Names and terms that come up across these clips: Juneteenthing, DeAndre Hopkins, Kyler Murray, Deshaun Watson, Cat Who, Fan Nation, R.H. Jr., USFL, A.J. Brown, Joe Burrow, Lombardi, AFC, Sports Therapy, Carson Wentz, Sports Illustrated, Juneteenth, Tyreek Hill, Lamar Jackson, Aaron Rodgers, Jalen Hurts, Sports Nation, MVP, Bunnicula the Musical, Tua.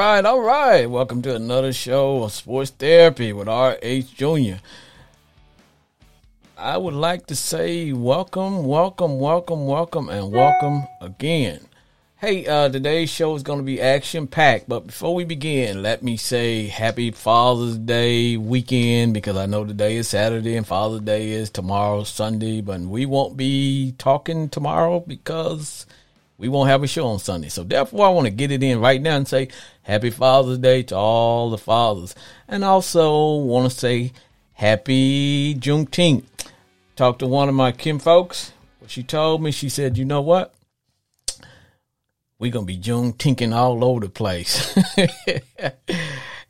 All right. Welcome to another show of Sports Therapy with R.H. Jr. I would like to say welcome, and welcome again. Hey, today's show is going to be action-packed, but before we begin, let me say happy Father's Day weekend, because I know today is Saturday and Father's Day is tomorrow, Sunday, but we won't be talking tomorrow because we won't have a show on Sunday. So therefore, I want to get it in right now and say happy Father's Day to all the fathers. And also want to say happy Juneteenth. Talked to one of my kinfolks. She told me, she said, you know what? We're going to be Juneteenthing all over the place.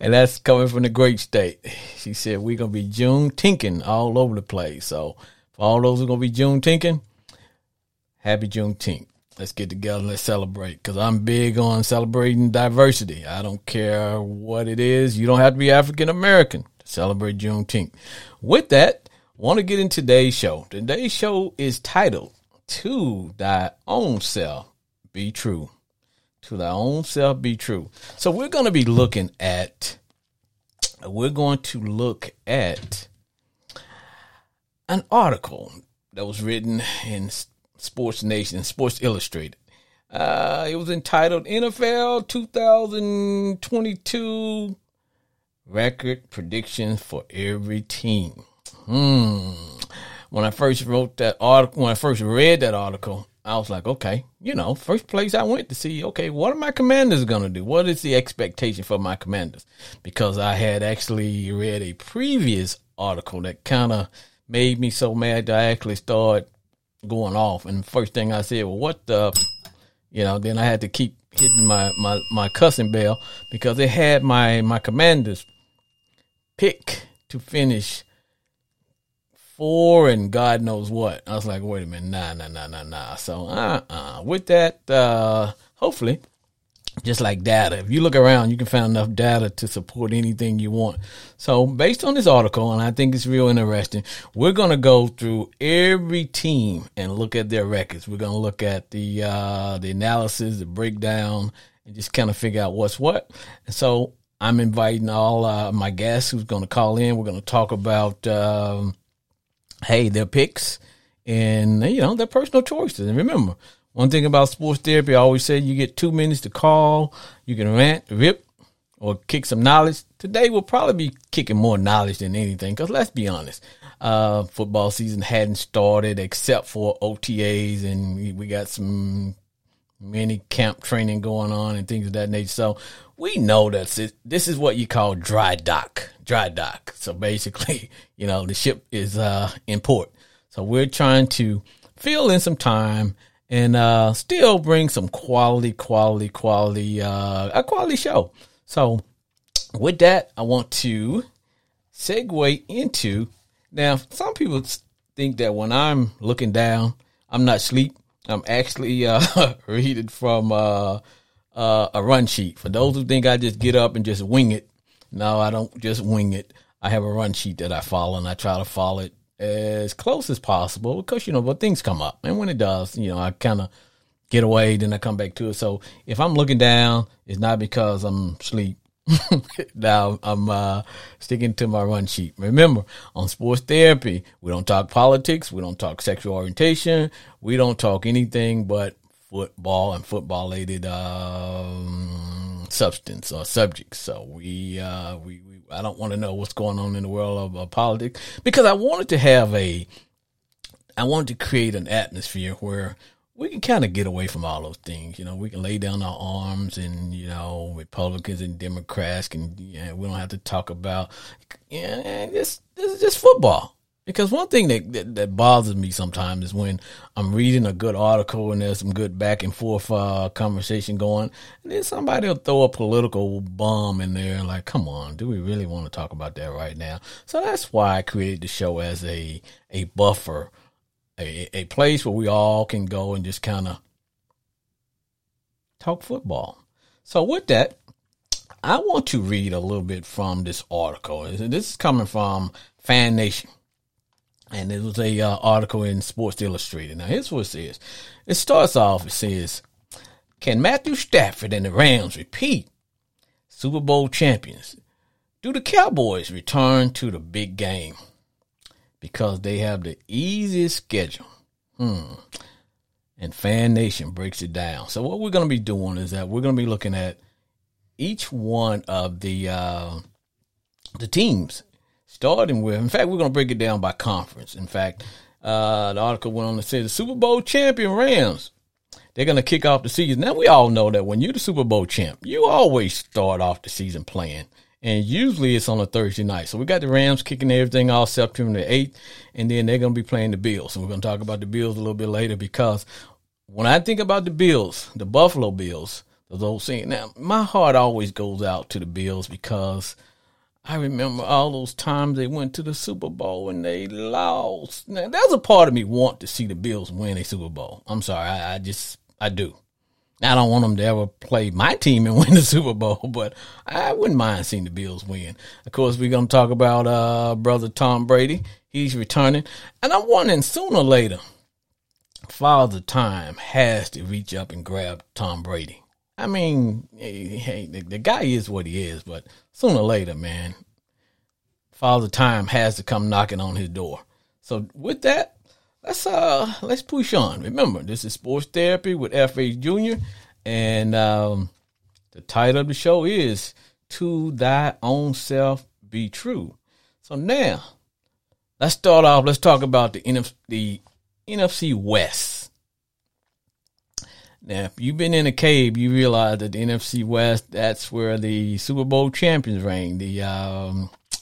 And that's coming from the great state. She said, we're going to be Juneteenthing all over the place. So for all those who are going to be Juneteenthing, happy Juneteenth. Let's get together and let's celebrate, because I'm big on celebrating diversity. I don't care what it is. You don't have to be African-American to celebrate Juneteenth. With that, want to get into today's show. Today's show is titled, To Thy Own Self Be True. To thy own self be true. So we're going to be looking at, an article that was written in Sports Nation, Sports Illustrated. It was entitled NFL 2022 Record Predictions for Every Team. When I first wrote that article, when I first read that article, I was like, okay, you know, first place I went to see, okay, what are my Commanders going to do? What is the expectation for my Commanders? Because I had actually read a previous article that kind of made me so mad that I actually started going off. And the first thing I said, well, what the, you know, then I had to keep hitting my cussing bell, because it had my Commanders pick to finish 4 and God knows what. I was like, wait a minute, nah. So, with that, hopefully, just like data, if you look around, you can find enough data to support anything you want. So, based on this article, and I think it's real interesting, we're going to go through every team and look at their records. We're going to look at the analysis, the breakdown, and just kind of figure out what's what. And so, I'm inviting all my guests who's going to call in. We're going to talk about hey, their picks and, you know, their personal choices. And remember, one thing about Sports Therapy, I always say you get 2 minutes to call. You can rant, rip, or kick some knowledge. Today we'll probably be kicking more knowledge than anything, because let's be honest, football season hadn't started except for OTAs, and we got some mini camp training going on and things of that nature. So we know that this is what you call dry dock. So basically, you know, the ship is in port. So we're trying to fill in some time and still bring some quality show. So with that, I want to segue into, now some people think that when I'm looking down, I'm not asleep. I'm actually reading from a run sheet. For those who think I just get up and just wing it, no, I don't just wing it. I have a run sheet that I follow, and I try to follow it as close as possible, because, you know, but things come up. And when it does, you know, I kind of get away, then I come back to it. So if I'm looking down, it's not because I'm asleep. Now I'm sticking to my run sheet. Remember, on Sports Therapy, we don't talk politics, we don't talk sexual orientation, we don't talk anything but football and football-related substance or subjects. So we I don't want to know what's going on in the world of politics, because I wanted to create an atmosphere where we can kind of get away from all those things. You know, we can lay down our arms, and, you know, Republicans and Democrats can, you know, we don't have to talk about, you know, this is just football. Because one thing that bothers me sometimes is when I'm reading a good article and there's some good back and forth conversation going, and then somebody will throw a political bomb in there, like, come on, do we really want to talk about that right now? So that's why I created the show as a buffer, a place where we all can go and just kind of talk football. So with that, I want to read a little bit from this article. This is coming from Fan Nation, and it was a article in Sports Illustrated. Now, here's what it says. It starts off, it says, can Matthew Stafford and the Rams repeat Super Bowl champions, do the Cowboys return to the big game? Because they have the easiest schedule. And Fan Nation breaks it down. So what we're going to be doing is that we're going to be looking at each one of the teams, starting with, in fact, we're going to break it down by conference. In fact, the article went on to say the Super Bowl champion Rams, they're going to kick off the season. Now, we all know that when you're the Super Bowl champ, you always start off the season playing. And usually it's on a Thursday night. So we got the Rams kicking everything off September the 8th. And then they're going to be playing the Bills. And we're going to talk about the Bills a little bit later, because when I think about the Bills, the Buffalo Bills, those old saying, now my heart always goes out to the Bills, because I remember all those times they went to the Super Bowl and they lost. Now, there's a part of me want to see the Bills win a Super Bowl. I'm sorry. I do. I don't want them to ever play my team and win the Super Bowl, but I wouldn't mind seeing the Bills win. Of course, we're going to talk about brother Tom Brady. He's returning. And I'm wondering, sooner or later, Father Time has to reach up and grab Tom Brady. I mean, hey, the guy is what he is, but sooner or later, man, Father Time has to come knocking on his door. So with that, let's push on. Remember, this is Sports Therapy with R.H. Jr. And the title of the show is To Thy Own Self Be True. So now, let's start off. Let's talk about the NFC West. Now, if you've been in a cave, you realize that the NFC West, that's where the Super Bowl champions reign, the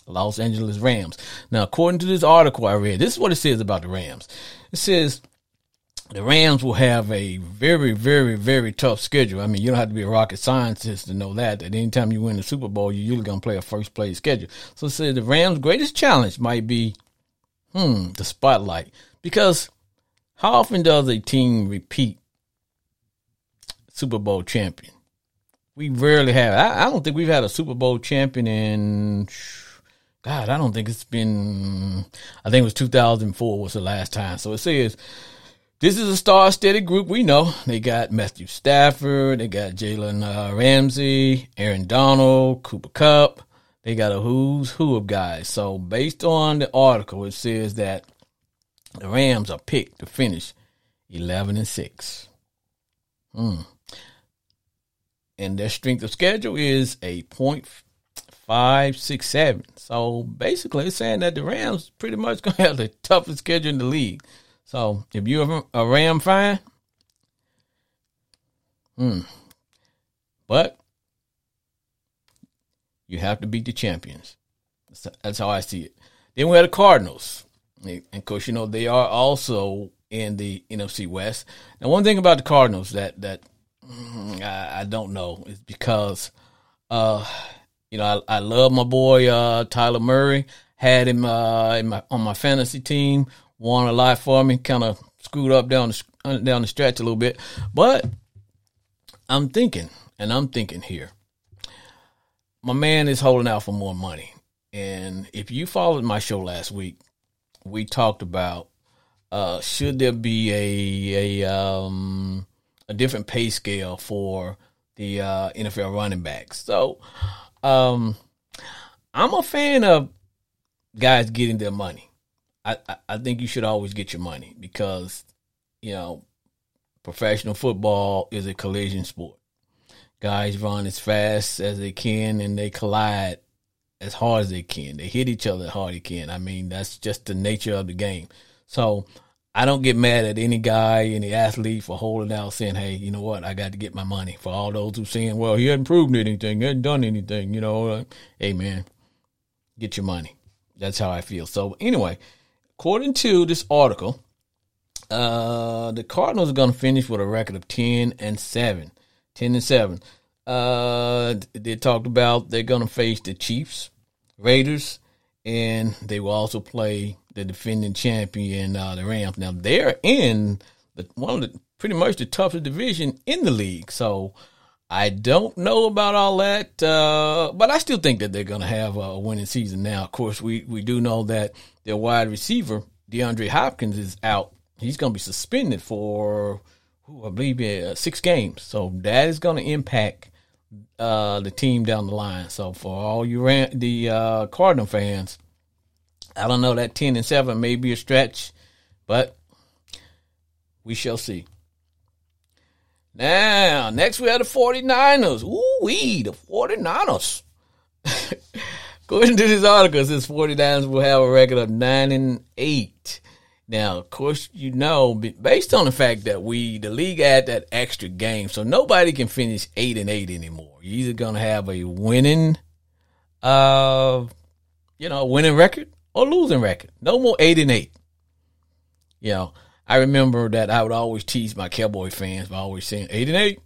Los Angeles Rams. Now, according to this article I read, this is what it says about the Rams. It says the Rams will have a very, very, very tough schedule. I mean, you don't have to be a rocket scientist to know that anytime you win the Super Bowl, you're usually going to play a first-place schedule. So it says the Rams' greatest challenge might be the spotlight. Because how often does a team repeat Super Bowl champion? We rarely have. I don't think we've had a Super Bowl champion in... God, I don't think it's been, I think it was 2004 was the last time. So it says, this is a star-studded group we know. They got Matthew Stafford. They got Jalen Ramsey, Aaron Donald, Cooper Kupp. They got a who's who of guys. So based on the article, it says that the Rams are picked to finish 11-6. And their strength of schedule is 8.567. So basically, it's saying that the Rams pretty much going to have the toughest schedule in the league. So if you're a Ram fan, but you have to beat the champions. That's how I see it. Then we have the Cardinals. And of course, you know, they are also in the NFC West. Now, one thing about the Cardinals that I don't know is because, you know, I love my boy Kyler Murray. Had him on my fantasy team. Won a lot for me. Kind of screwed up down the stretch a little bit. But I'm thinking here. My man is holding out for more money. And if you followed my show last week, we talked about should there be a different pay scale for the NFL running backs. So. I'm a fan of guys getting their money. I think you should always get your money, because, you know, professional football is a collision sport. Guys run as fast as they can and they collide as hard as they can. They hit each other as hard as they can. I mean, that's just the nature of the game. So I don't get mad at any guy, any athlete for holding out, saying, hey, you know what, I got to get my money. For all those who saying, well, he hadn't proven anything, he hadn't done anything, you know, hey, man, get your money. That's how I feel. So anyway, according to this article, the Cardinals are going to finish with a record of 10-7. 10-7. They talked about they're going to face the Chiefs, Raiders, and they will also play the defending champion, the Rams. Now, they're in pretty much the toughest division in the league. So I don't know about all that, but I still think that they're going to have a winning season. Now, of course, we do know that their wide receiver, DeAndre Hopkins, is out. He's going to be suspended for, 6 games. So that is going to impact the team down the line. So for all you the Cardinal fans, I don't know, that 10-7 may be a stretch, but we shall see. Now, next we have the 49ers. Ooh-wee, the 49ers. According to this article, it says 49ers will have a record of 9-8. Now, of course, you know, based on the fact that the league had that extra game, so nobody can finish 8-8 anymore. You're either going to have a winning winning record or losing record. No more 8-8. You know, I remember that I would always tease my Cowboy fans by always saying 8-8.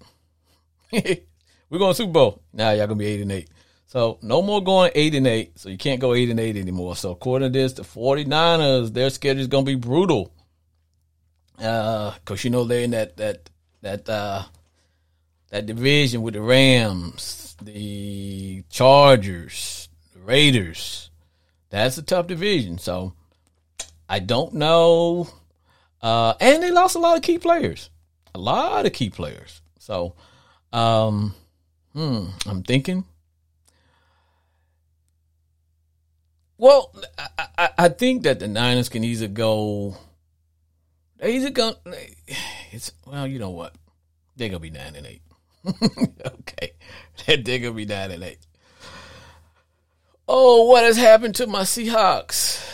We're going to Super Bowl. Now y'all going to be 8-8. So no more going 8-8. So you can't go 8-8 anymore. So according to this, the 49ers, their schedule is going to be brutal. Cause you know, they're in that division with the Rams, the Chargers, the Raiders. That's a tough division. So I don't know. And they lost a lot of key players. So, I'm thinking. Well, I think that the Niners can either go. You know what? They're gonna be 9-8. Okay, they're gonna be 9-8. Oh, what has happened to my Seahawks?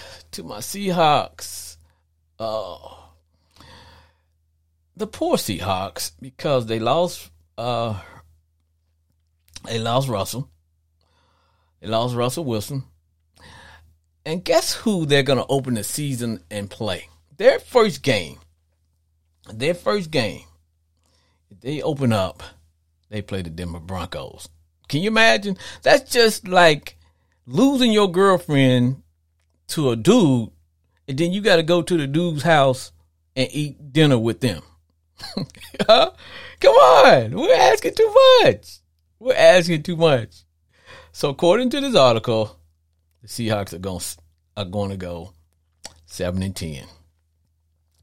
Oh, the poor Seahawks, because they lost. They lost Russell. They lost Russell Wilson. And guess who they're going to open the season and play? Their first game. They open up. They play the Denver Broncos. Can you imagine? That's just like losing your girlfriend to a dude, and then you got to go to the dude's house and eat dinner with them. Come on. We're asking too much. So according to this article, the Seahawks are going to go 7-10.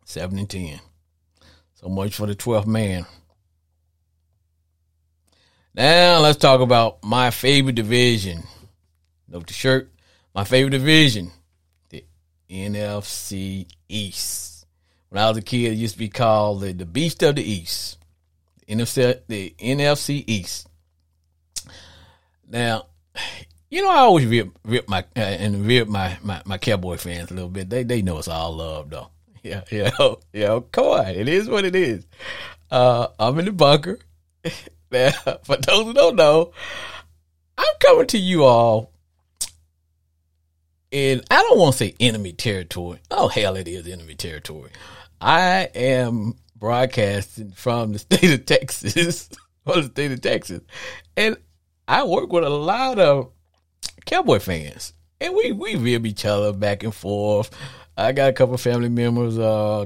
7-10. So much for the 12th man. Now let's talk about my favorite division. Note the shirt. My favorite division, the NFC East. When I was a kid, it used to be called the Beast of the East. The NFC East. Now, you know, I always rip my Cowboy fans a little bit. They know it's all love, though. Yeah. Come on, it is what it is. I'm in the bunker. Now, for those who don't know, I'm coming to you all, and I don't want to say enemy territory. Oh hell, it is enemy territory. I am broadcasting from the state of Texas, and I work with a lot of Cowboy fans, and we rib each other back and forth. I got a couple of family members,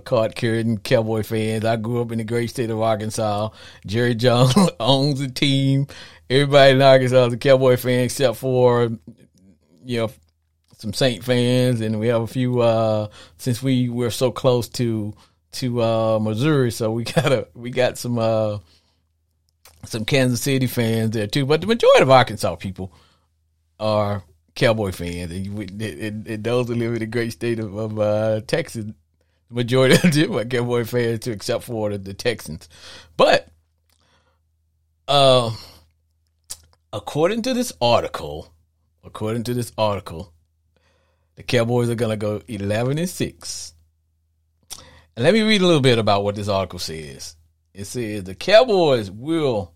card-carrying Cowboy fans. I grew up in the great state of Arkansas. Jerry Jones owns the team. Everybody in Arkansas is a Cowboy fan, except for, some Saint fans, and we have a few. Since we were so close to Missouri, so we got some Kansas City fans there too. But the majority of Arkansas people are Cowboy fans, and those who live in the great state of Texas, the majority of them are Cowboy fans too, except for the Texans. But according to this article, the Cowboys are going to go 11-6. And let me read a little bit about what this article says. It says the Cowboys will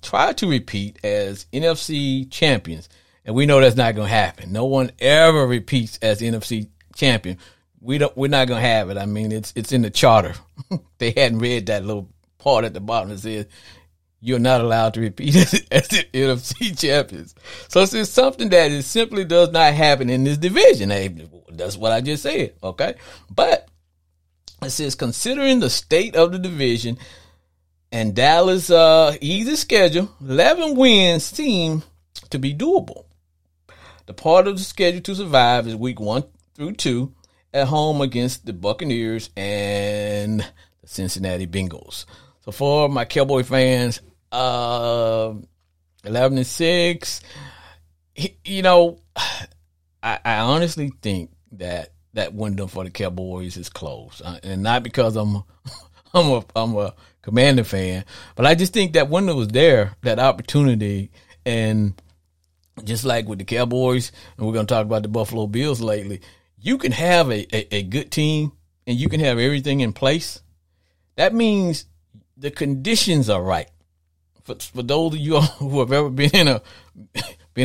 try to repeat as NFC champions. And we know that's not going to happen. No one ever repeats as NFC champion. We're not going to have it. I mean, it's in the charter. They hadn't read that little part at the bottom that says you're not allowed to repeat as the NFC champions. So it's something that it simply does not happen in this division. That's what I just said. Okay, but it says considering the state of the division and Dallas' easy schedule, 11 wins seem to be doable. The part of the schedule to survive is week 1-2 at home against the Buccaneers and the Cincinnati Bengals. So for my Cowboy fans, 11-6. I honestly think that window for the Cowboys is closed, and not because I'm a Commander fan, but I just think that window was there, that opportunity, and just like with the Cowboys, and we're going to talk about the Buffalo Bills lately, you can have a good team and you can have everything in place. That means the conditions are right. For those of you who have ever been in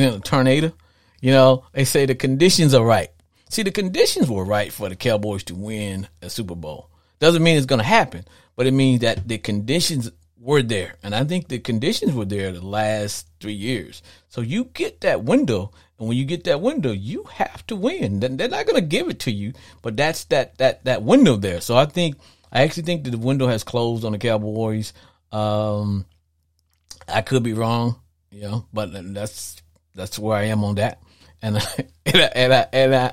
a tornado, they say the conditions are right. See, the conditions were right for the Cowboys to win a Super Bowl. Doesn't mean it's going to happen, but it means that the conditions were there. And I think the conditions were there the last 3 years. So you get that window, and when you get that window, you have to win. They're not going to give it to you, but that's that window there. So I actually think that the window has closed on the Cowboys. I could be wrong, but that's where I am on that. And I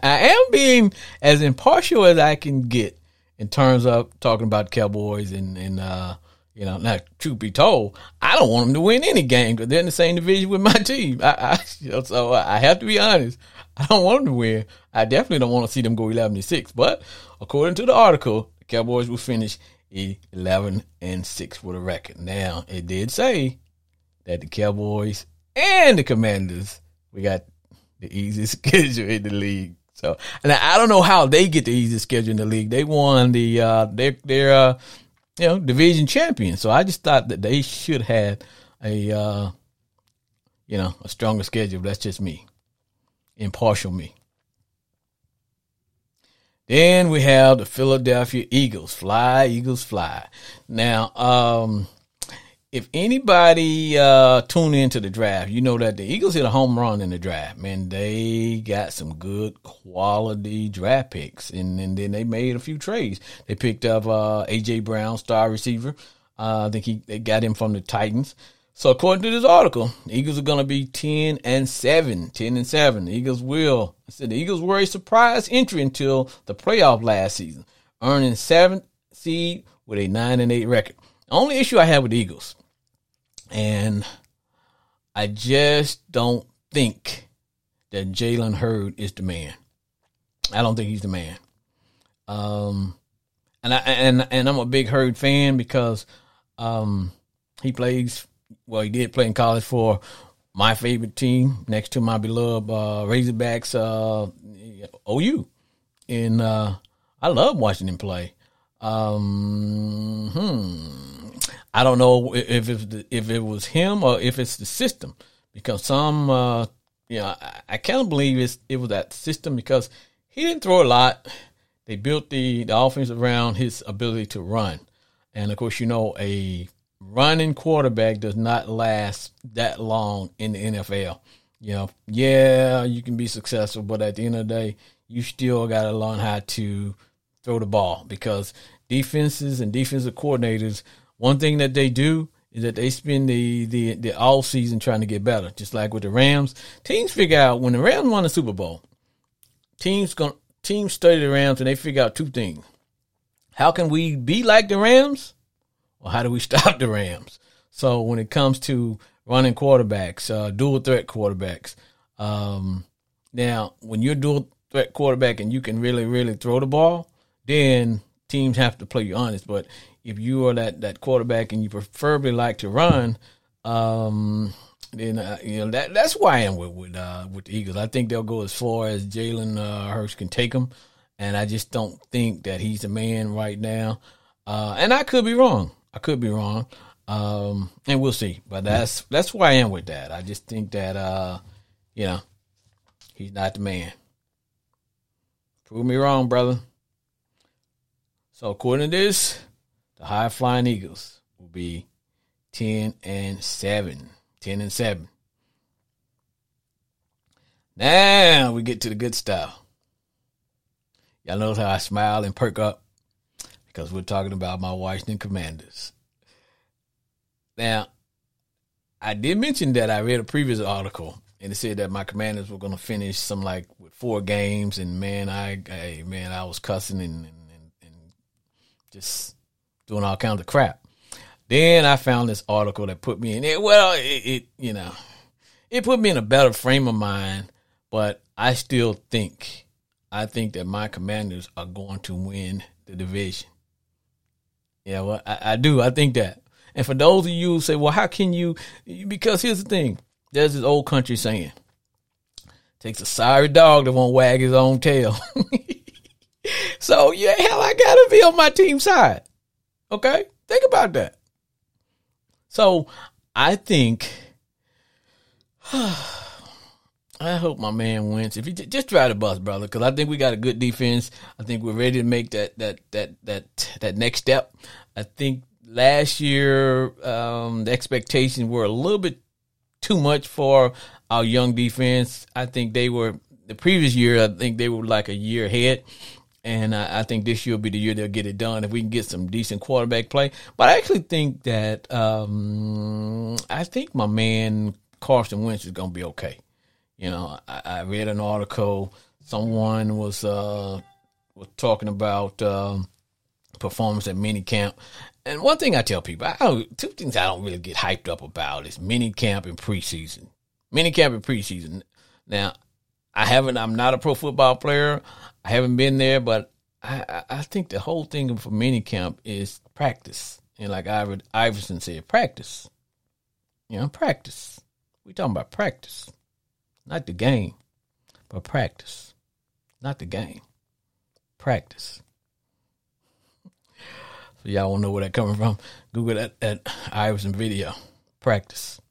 am being as impartial as I can get in terms of talking about Cowboys and now, truth be told, I don't want them to win any game because they're in the same division with my team. So I have to be honest. I don't want them to win. I definitely don't want to see them go 11-6. But according to the article, the Cowboys will finish 11-6 with a record. Now, it did say that the Cowboys and the Commanders, we got the easiest schedule in the league. So, and I don't know how they get the easiest schedule in the league. They won the their division champion. So I just thought that they should have a stronger schedule. That's just me, impartial me. Then we have the Philadelphia Eagles. Fly, Eagles, fly. Now, if anybody tuned into the draft, you know that the Eagles hit a home run in the draft. Man, they got some good quality draft picks, and then they made a few trades. They picked up A.J. Brown, star receiver. I think they got him from the Titans. So according to this article, the Eagles are going to be 10-7. The Eagles will. I said the Eagles were a surprise entry until the playoff last season, earning 7th seed with a 9-8 record. The only issue I have with the Eagles, and I just don't think that Jalen Hurts is the man. I don't think he's the man. And I'm a big Hurts fan because he plays. Well, he did play in college for my favorite team, next to my beloved Razorbacks, OU, and I love watching him play. I don't know if it was him or if it's the system, because I can't believe it was that system, because he didn't throw a lot. They built the offense around his ability to run, and of course, a running quarterback does not last that long in the NFL. You can be successful, but at the end of the day, you still got to learn how to throw the ball, because defenses and defensive coordinators, one thing that they do is that they spend the all season trying to get better. Just like with the Rams, teams figure out when the Rams won the Super Bowl, teams study the Rams and they figure out two things: how can we be like the Rams? Well, how do we stop the Rams? So when it comes to running quarterbacks, dual threat quarterbacks, now when you're a dual threat quarterback and you can really, really throw the ball, then teams have to play you honest. But if you are that quarterback and you preferably like to run, then that's why I am with the Eagles. I think they'll go as far as Jalen Hurts can take them, and I just don't think that he's the man right now. And I could be wrong. And we'll see. But that's where I am with that. I just think that, he's not the man. Prove me wrong, brother. So according to this, the high-flying Eagles will be 10-7. 10-7. Now we get to the good stuff. Y'all notice how I smile and perk up? Because we're talking about my Washington Commanders. Now, I did mention that I read a previous article, and it said that my Commanders were going to finish with 4 games, and I was cussing and just doing all kinds of crap. Then I found this article that put me in it. Well, it put me in a better frame of mind, but I still think, that my Commanders are going to win the division. Yeah, well, I do. I think that. And for those of you who say, well, how can you, because here's the thing. There's this old country saying, takes a sorry dog that won't wag his own tail. So, yeah, hell, I got to be on my team's side. Okay? Think about that. So, I think, I hope my man wins. If you just try the bus, brother, because I think we got a good defense. I think we're ready to make that next step. I think last year the expectations were a little bit too much for our young defense. I think they were the previous year. I think they were like a year ahead, and I think this year will be the year they'll get it done if we can get some decent quarterback play. But I actually think that I think my man Carson Wentz is going to be okay. You know, I read an article. Someone was talking about performance at minicamp. And one thing I tell people, two things I don't really get hyped up about is minicamp and preseason. Minicamp and preseason. Now, I'm not a pro football player. I haven't been there, but I think the whole thing for minicamp is practice. And like Iverson said, practice. You know, practice. We're talking about practice. Not the game, but practice. Not the game. Practice. So y'all want to know where that coming from? Google that at Iverson video. Practice.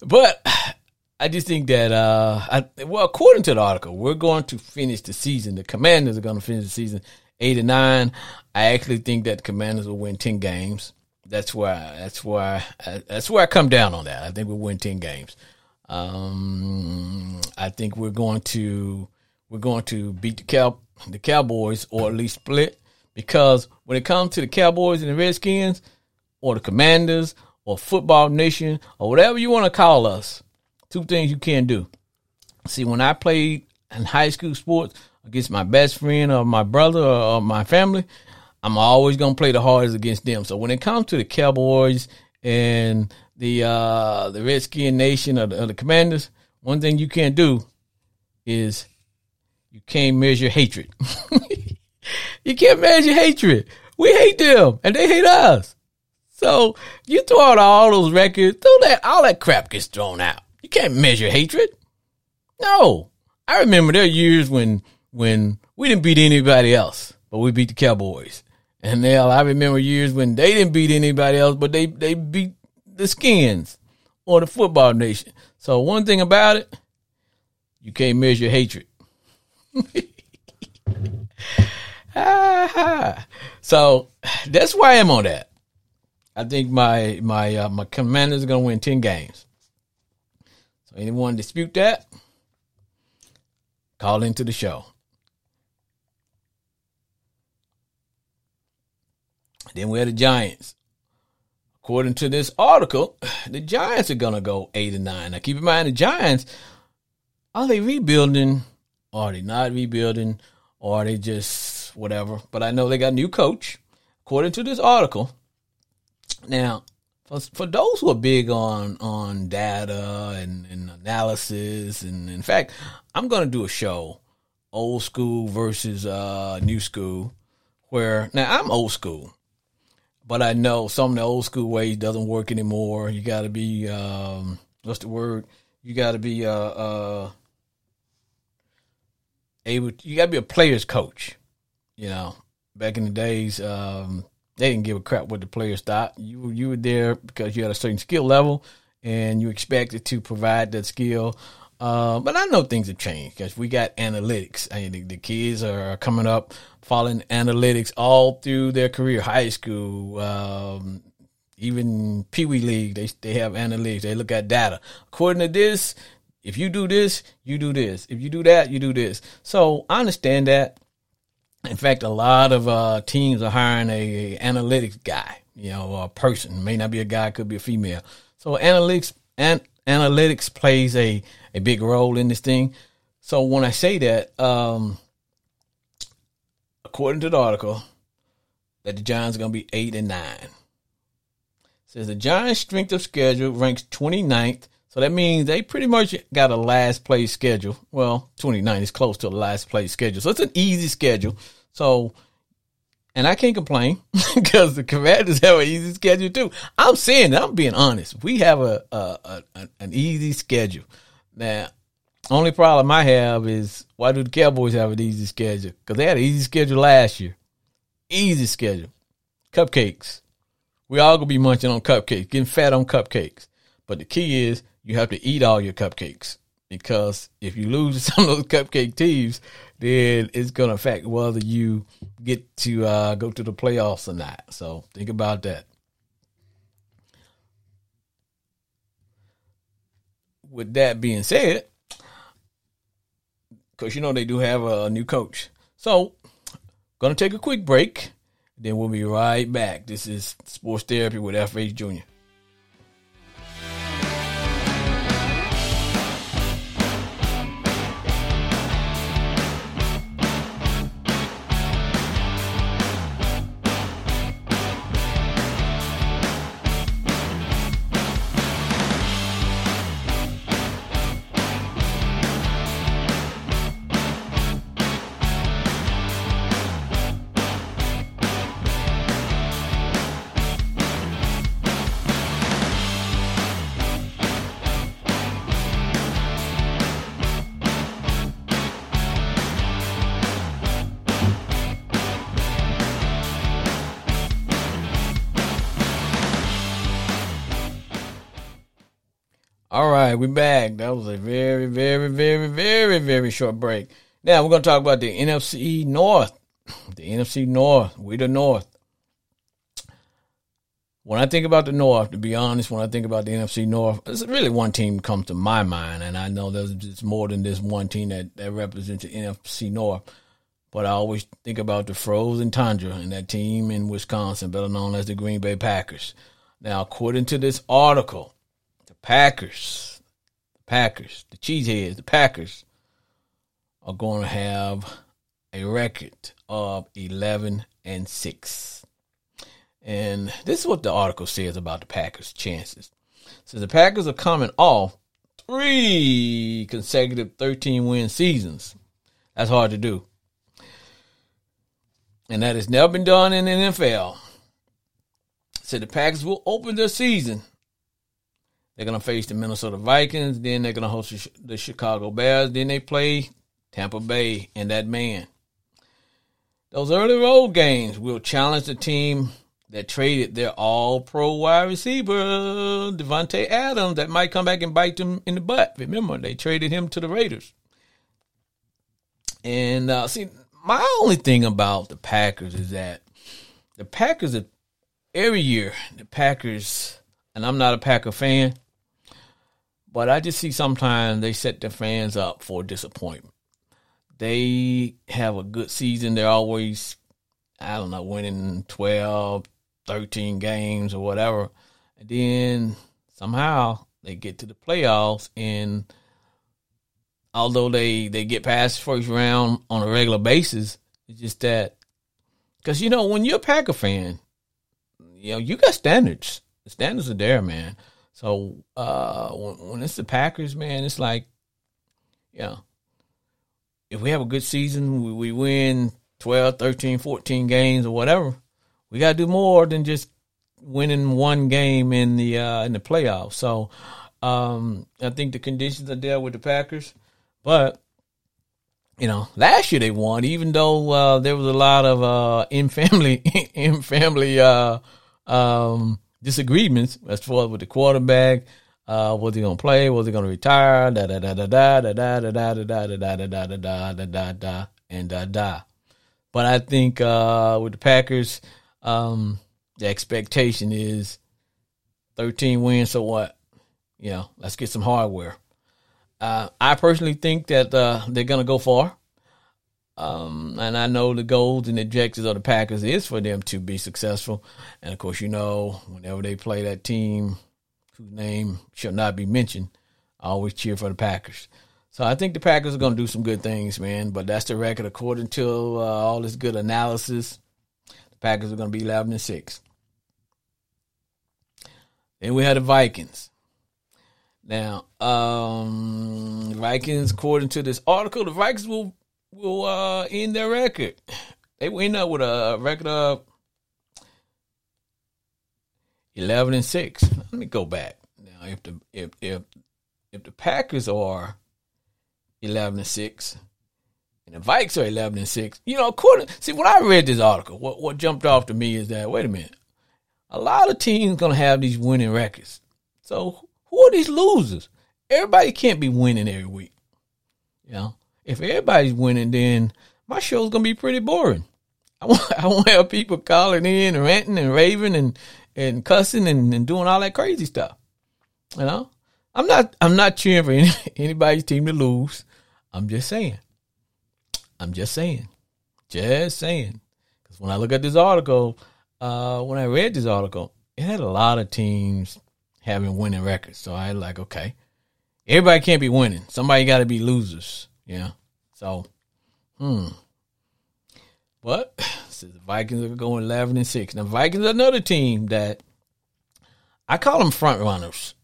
But I just think that, according to the article, we're going to finish the season. The Commanders are going to finish the season 8-9. I actually think that the Commanders will win 10 games. That's where I come down on that. I think we'll win 10 games. I think we're going to beat the Cowboys, or at least split, because when it comes to the Cowboys and the Redskins, or the Commanders, or Football Nation, or whatever you want to call us, two things you can't do. See, when I played in high school sports against my best friend or my brother or my family, I'm always going to play the hardest against them. So when it comes to the Cowboys and the Redskin Nation or the Commanders, one thing you can't do is you can't measure hatred. You can't measure hatred. We hate them, and they hate us. So you throw out all those records, all that crap gets thrown out. You can't measure hatred. No. I remember there were years when we didn't beat anybody else, but we beat the Cowboys. And now I remember years when they didn't beat anybody else, but they beat the Skins or the Football Nation. So one thing about it, you can't measure hatred. So that's why I'm on that. I think my Commanders are going to win 10 games. So anyone dispute that, call into the show. Then we have the Giants. According to this article, the Giants are going to go 8-9. Now, keep in mind, the Giants, are they rebuilding? Or are they not rebuilding? Or are they just whatever? But I know they got a new coach, according to this article. Now, for those who are big on data and analysis, and in fact, I'm going to do a show, old school versus new school, where now I'm old school. But I know some of the old school ways doesn't work anymore. You got to be, what's the word? You got to be you got to be a player's coach. You know, back in the days, they didn't give a crap what the players thought. You were there because you had a certain skill level, and you expected to provide that skill. But I know things have changed because we got analytics. I mean, the kids are coming up, following analytics all through their career, high school, even Pee Wee League. They have analytics. They look at data. According to this, if you do this, you do this. If you do that, you do this. So I understand that. In fact, a lot of teams are hiring a analytics guy, you know, or a person. It may not be a guy, could be a female. So analytics and analytics plays a big role in this thing. So when I say that, according to the article, that the Giants are going to be 8-9. Says the Giants' strength of schedule ranks 29th. So that means they pretty much got a last place schedule. Well, 29 is close to a last place schedule. So it's an easy schedule. So, and I can't complain because the Commanders have an easy schedule too. I'm saying that. I'm being honest. We have an easy schedule. Now, only problem I have is why do the Cowboys have an easy schedule? Because they had an easy schedule last year. Easy schedule. Cupcakes. We all going to be munching on cupcakes, getting fat on cupcakes. But the key is you have to eat all your cupcakes because if you lose some of those cupcake teams, then it's going to affect whether you get to go to the playoffs or not. So think about that. With that being said, because, you know, they do have a new coach. So going to take a quick break. Then we'll be right back. This is Sports Therapy with R.H. Jr. All right, we're back. That was a very, very, very, very, very short break. Now we're going to talk about the NFC North. The NFC North. We the North. When I think about the North, to be honest, when I think about the NFC North, it's really one team comes to my mind, and I know there's just more than this one team that represents the NFC North. But I always think about the frozen tundra and that team in Wisconsin, better known as the Green Bay Packers. Now, according to this article, the Packers, the cheeseheads, the Packers are going to have a record of 11-6. And this is what the article says about the Packers' chances. So the Packers are coming off 3 consecutive 13-win seasons. That's hard to do. And that has never been done in the NFL. So the Packers will open their season. They're going to face the Minnesota Vikings. Then they're going to host the Chicago Bears. Then they play Tampa Bay and that man. Those early road games will challenge the team that traded their all-pro wide receiver, Davante Adams, that might come back and bite them in the butt. Remember, they traded him to the Raiders. And, see, my only thing about the Packers is that the Packers, every year, the Packers, and I'm not a Packer fan, but I just see sometimes they set their fans up for disappointment. They have a good season. They're always, I don't know, winning 12, 13 games or whatever. And then somehow they get to the playoffs. And although they get past the first round on a regular basis, it's just that. Because, you know, when you're a Packer fan, you know, you got standards. The standards are there, man. So when it's the Packers, man, it's like, yeah, if we have a good season, we win 12, 13, 14 games or whatever, we got to do more than just winning one game in the playoffs. So I think the conditions are there with the Packers. But, you know, last year they won, even though there was a lot of in-family disagreements as far as with the quarterback, was he going to play, was he going to retire, But I think with the Packers, the expectation is 13 wins, so what? You know, let's get some hardware. I personally think that they're going to go far. And I know the goals and the objectives of the Packers is for them to be successful. And, of course, you know, whenever they play that team whose name shall not be mentioned, I always cheer for the Packers. So I think the Packers are going to do some good things, man. But that's the record according to all this good analysis. The Packers are going to be 11-6. Then we had the Vikings. Now, Vikings, according to this article, the Vikings will end their record. They will end up with a record of 11-6. Let me go back. Now, if the Packers are 11-6 and the Vikes are 11-6, you know, when I read this article, what jumped off to me is that, wait a minute, a lot of teams gonna have these winning records. So who are these losers? Everybody can't be winning every week. You know, if everybody's winning, then my show's gonna be pretty boring. I won't have people calling in and ranting and raving and cussing and doing all that crazy stuff. You know, I'm not cheering for anybody's team to lose. I'm just saying. Because when I look at this article, when I read this article, it had a lot of teams having winning records. So I like, okay, everybody can't be winning. Somebody got to be losers. Yeah. So, But so the Vikings are going 11-6. Now, Vikings are another team that I call them front runners.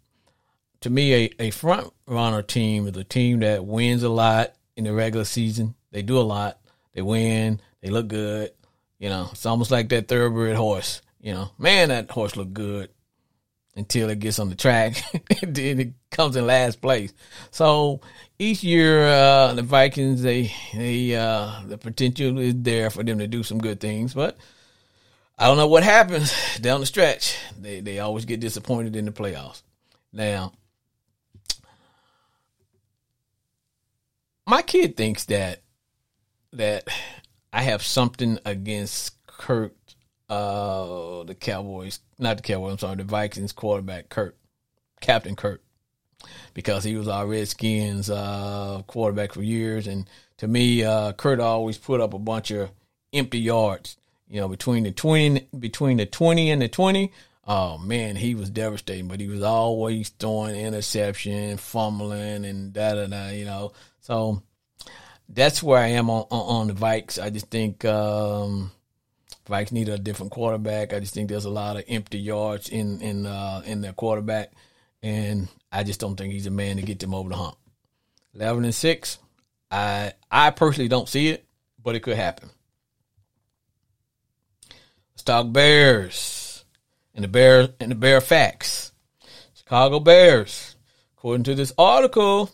To me, a front runner team is a team that wins a lot in the regular season. They do a lot. They win. They look good. You know, it's almost like that thoroughbred horse. You know, man, that horse looked good until it gets on the track. And then it comes in last place. So each year, the Vikings, they the potential is there for them to do some good things, but I don't know what happens down the stretch. They always get disappointed in the playoffs. Now, my kid thinks that I have something against Kirk, the Vikings quarterback, Kirk, Captain Kirk, because he was our Redskins quarterback for years. And to me, Kirk always put up a bunch of empty yards, you know, between the 20 and the 20. Oh, man, he was devastating, but he was always throwing interception, fumbling, and da-da-da, you know. So that's where I am on the Vikes. I just think Vikes need a different quarterback. I just think there's a lot of empty yards in their quarterback, and I just don't think he's a man to get them over the hump. 11-6, I personally don't see it, but it could happen. Let's talk Bears. And the Bear facts. Chicago Bears. According to this article,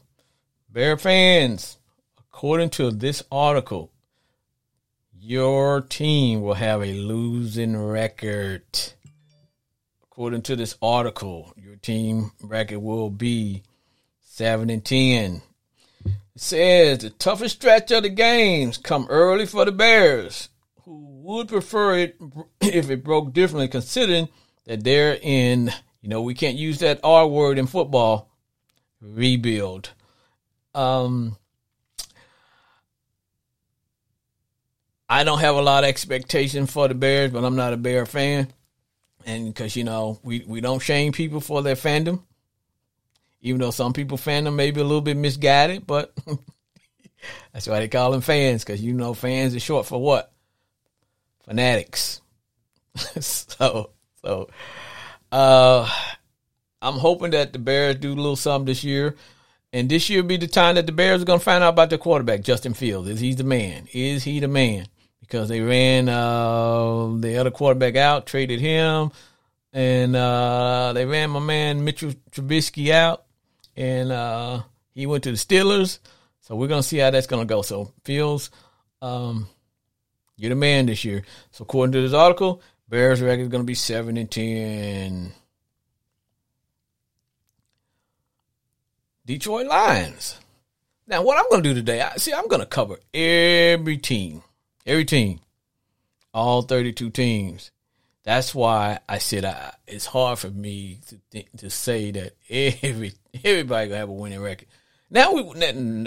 Bear fans, according to this article, your team will have a losing record. According to this article, your team record will be 7-10. It says the toughest stretch of the games come early for the Bears, who would prefer it if it broke differently, considering that they're in, you know, we can't use that R word in football, rebuild. I don't have a lot of expectation for the Bears, but I'm not a Bear fan. And because, you know, we don't shame people for their fandom, even though some people fandom may be a little bit misguided, but that's why they call them fans, because, you know, fans is short for what? Fanatics. So I'm hoping that the Bears do a little something this year. And this year will be the time that the Bears are going to find out about their quarterback, Justin Fields. Is he the man? Is he the man? Because they ran the other quarterback out, traded him, and they ran my man Mitchell Trubisky out, and he went to the Steelers. So we're going to see how that's going to go. So Fields, you're the man this year. So according to this article, Bears record is going to be 7-10. Detroit Lions. Now, what I'm going to do today, I'm going to cover every team, all 32 teams. That's why I said it's hard for me to say that everybody going to have a winning record. Now,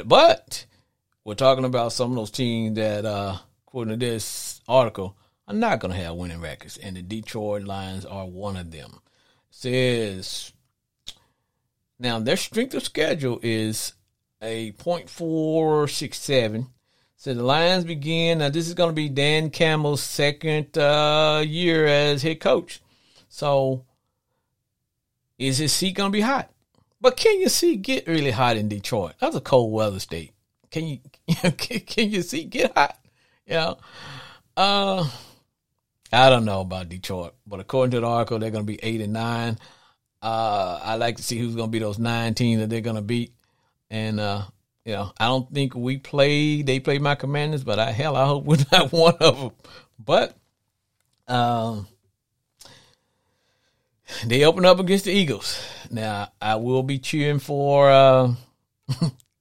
but we're talking about some of those teams that, according to this article, I'm not going to have winning records, and the Detroit Lions are one of them. It says, now their strength of schedule is a .467. So the Lions begin, now this is going to be Dan Campbell's second year as head coach. So Is his seat going to be hot? But can your seat get really hot in Detroit? That's a cold weather state. Can your seat get hot? You know, I don't know about Detroit, but according to the article, they're going to be 8 and 9. I like to see who's going to be those 9 teams that they're going to beat. And, you know, I don't think they play my Commanders, but I hope we're not one of them. But they open up against the Eagles. Now, I will be cheering for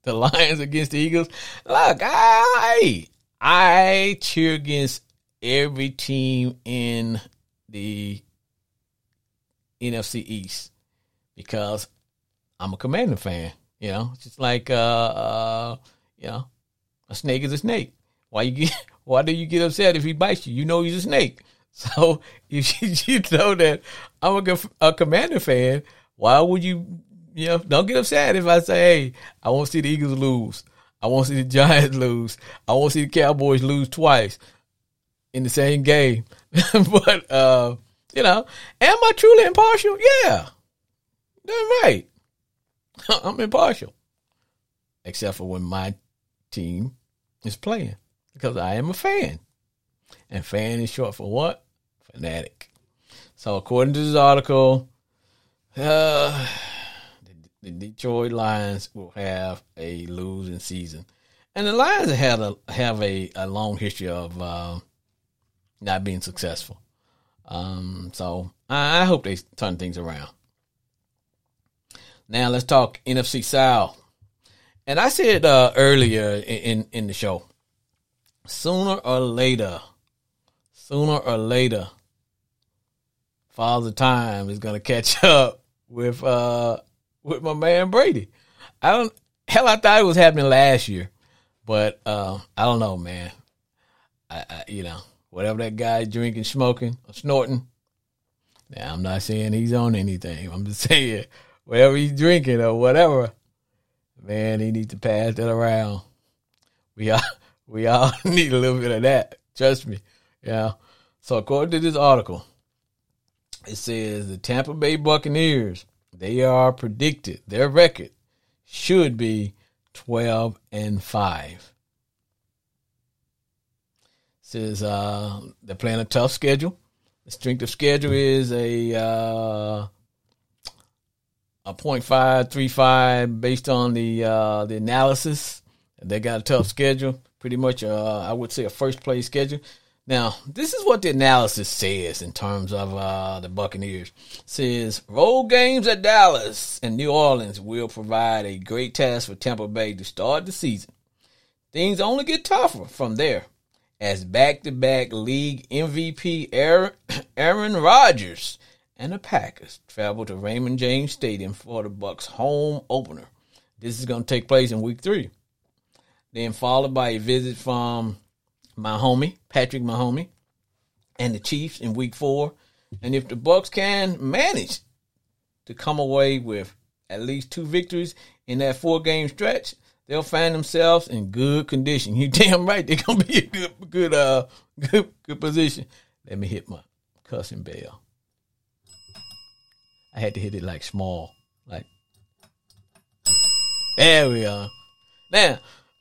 the Lions against the Eagles. Look, I cheer against every team in the NFC East because I'm a Commander fan. You know, just like you know, a snake is a snake. Why do you get upset if he bites you? You know he's a snake. So if you know that I'm a Commander fan, why would you? You know, don't get upset if I say, "Hey, I want to see the Eagles lose. I want to see the Giants lose. I want to see the Cowboys lose twice in the same game." But you know, am I truly impartial? Yeah, that's right. I'm impartial, except for when my team is playing, because I am a fan, and fan is short for what? Fanatic. So according to this article, the Detroit Lions will have a losing season, and the Lions have a long history of not being successful. So I hope they turn things around. Now let's talk NFC South. And I said earlier in the show, sooner or later, Father Time is going to catch up with my man Brady. I thought it was happening last year, but I don't know, man. I you know, whatever that guy drinking, smoking, or snorting. Now I'm not saying he's on anything. I'm just saying, whatever he's drinking or whatever, man, he needs to pass that around. We all need a little bit of that. Trust me. Yeah. So according to this article, it says the Tampa Bay Buccaneers, they are predicted, their record should be 12-5. It says they're playing a tough schedule. The strength of schedule is a 0.535 based on the analysis. They got a tough schedule, pretty much. I would say a first place schedule. Now, this is what the analysis says in terms of the Buccaneers. It says road games at Dallas and New Orleans will provide a great task for Tampa Bay to start the season. Things only get tougher from there, as back-to-back league MVP Aaron Rodgers and the Packers travel to Raymond James Stadium for the Bucs' home opener. This is going to take place in week 3. Then followed by a visit from my homie, Patrick Mahomes, and the Chiefs in week 4. And if the Bucs can manage to come away with at least 2 victories in that 4-game stretch, they'll find themselves in good condition. You damn right, they're going to be in good position. Let me hit my cussing bell. I had to hit it like small. Like, there we are. Now,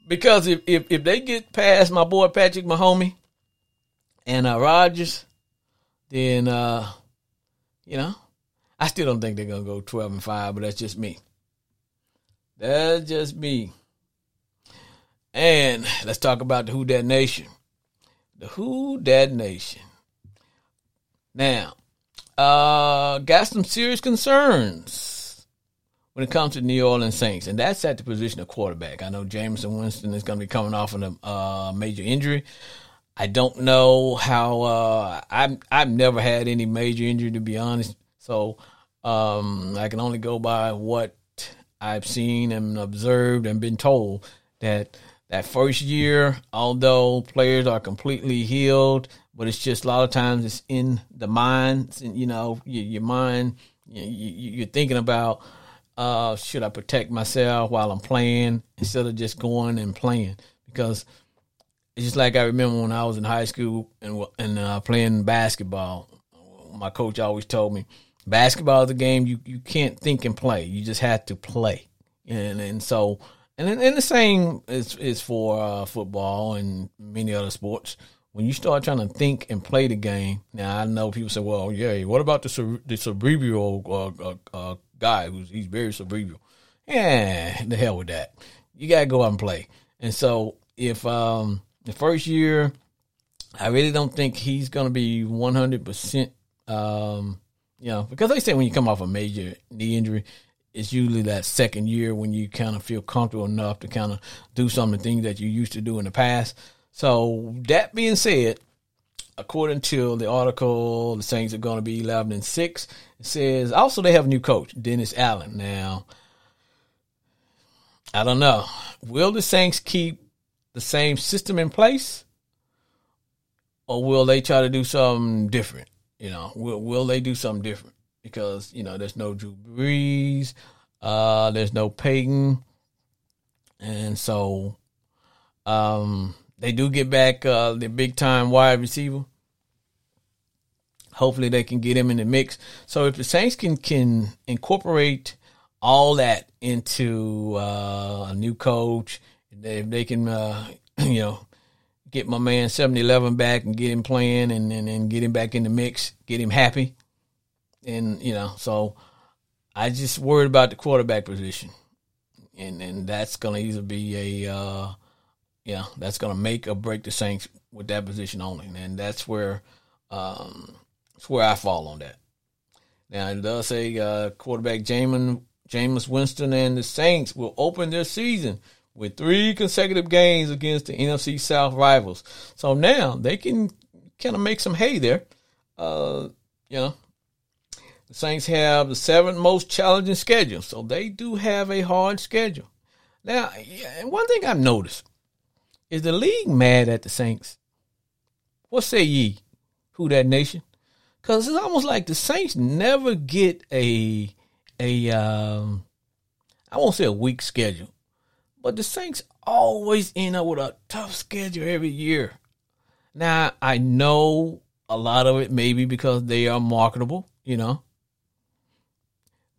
because if they get past my boy Patrick Mahomes and Rodgers, then, you know, I still don't think they're going to go 12-5, but that's just me. And let's talk about the Who Dat Nation. The Who Dat Nation. Now, got some serious concerns when it comes to New Orleans Saints, and that's at the position of quarterback. I know Jameis Winston is going to be coming off of a major injury. I don't know how. I've never had any major injury, to be honest, so I can only go by what I've seen and observed and been told that first year, although players are completely healed, but it's just a lot of times it's in the mind. It's in, you know, your mind. You're thinking about, should I protect myself while I'm playing instead of just going and playing? Because it's just like I remember when I was in high school and playing basketball. My coach always told me, Basketball is a game you can't think and play. You just have to play. And so the same is for football and many other sports. When you start trying to think and play the game, now I know people say, well, yeah, what about the cerebral guy he's very cerebral? Yeah, the hell with that. You got to go out and play. And so if the first year, I really don't think he's going to be 100%, because they say when you come off a major knee injury, it's usually that second year when you kind of feel comfortable enough to kind of do some of the things that you used to do in the past. So that being said, according to the article, the Saints are going to be 11-6. It says also they have a new coach, Dennis Allen. Now, I don't know. Will the Saints keep the same system in place, or will they try to do something different? Will they do something different? Because, there's no Drew Brees, there's no Peyton. And so they do get back the big-time wide receiver. Hopefully they can get him in the mix. So if the Saints can incorporate all that into a new coach, if they can, get my man 7-Eleven back and get him playing and get him back in the mix, get him happy. And, so I just worried about the quarterback position. And that's going to either be a, that's going to make or break the Saints with that position only. And that's where I fall on that. Now, it does say quarterback Jameis Winston and the Saints will open their season with 3 consecutive games against the NFC South rivals. So now they can kind of make some hay there. The Saints have the 7th most challenging schedule, so they do have a hard schedule. Now, one thing I've noticed is the league mad at the Saints. What say ye, Who That Nation? Because it's almost like the Saints never get a I won't say a weak schedule, but the Saints always end up with a tough schedule every year. Now, I know a lot of it maybe because they are marketable,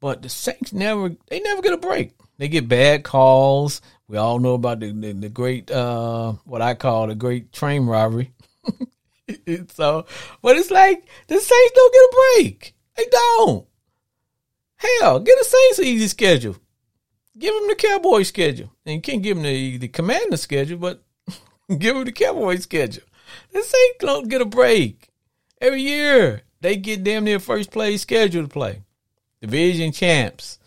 But the Saints never get a break. They get bad calls. We all know about the great, what I call the great train robbery. So, but it's like the Saints don't get a break. They don't. Hell, get the Saints an easy schedule. Give them the Cowboys schedule. And you can't give them the Commanders schedule, but give them the Cowboys schedule. The Saints don't get a break. Every year, they get damn near first place schedule to play. Division champs,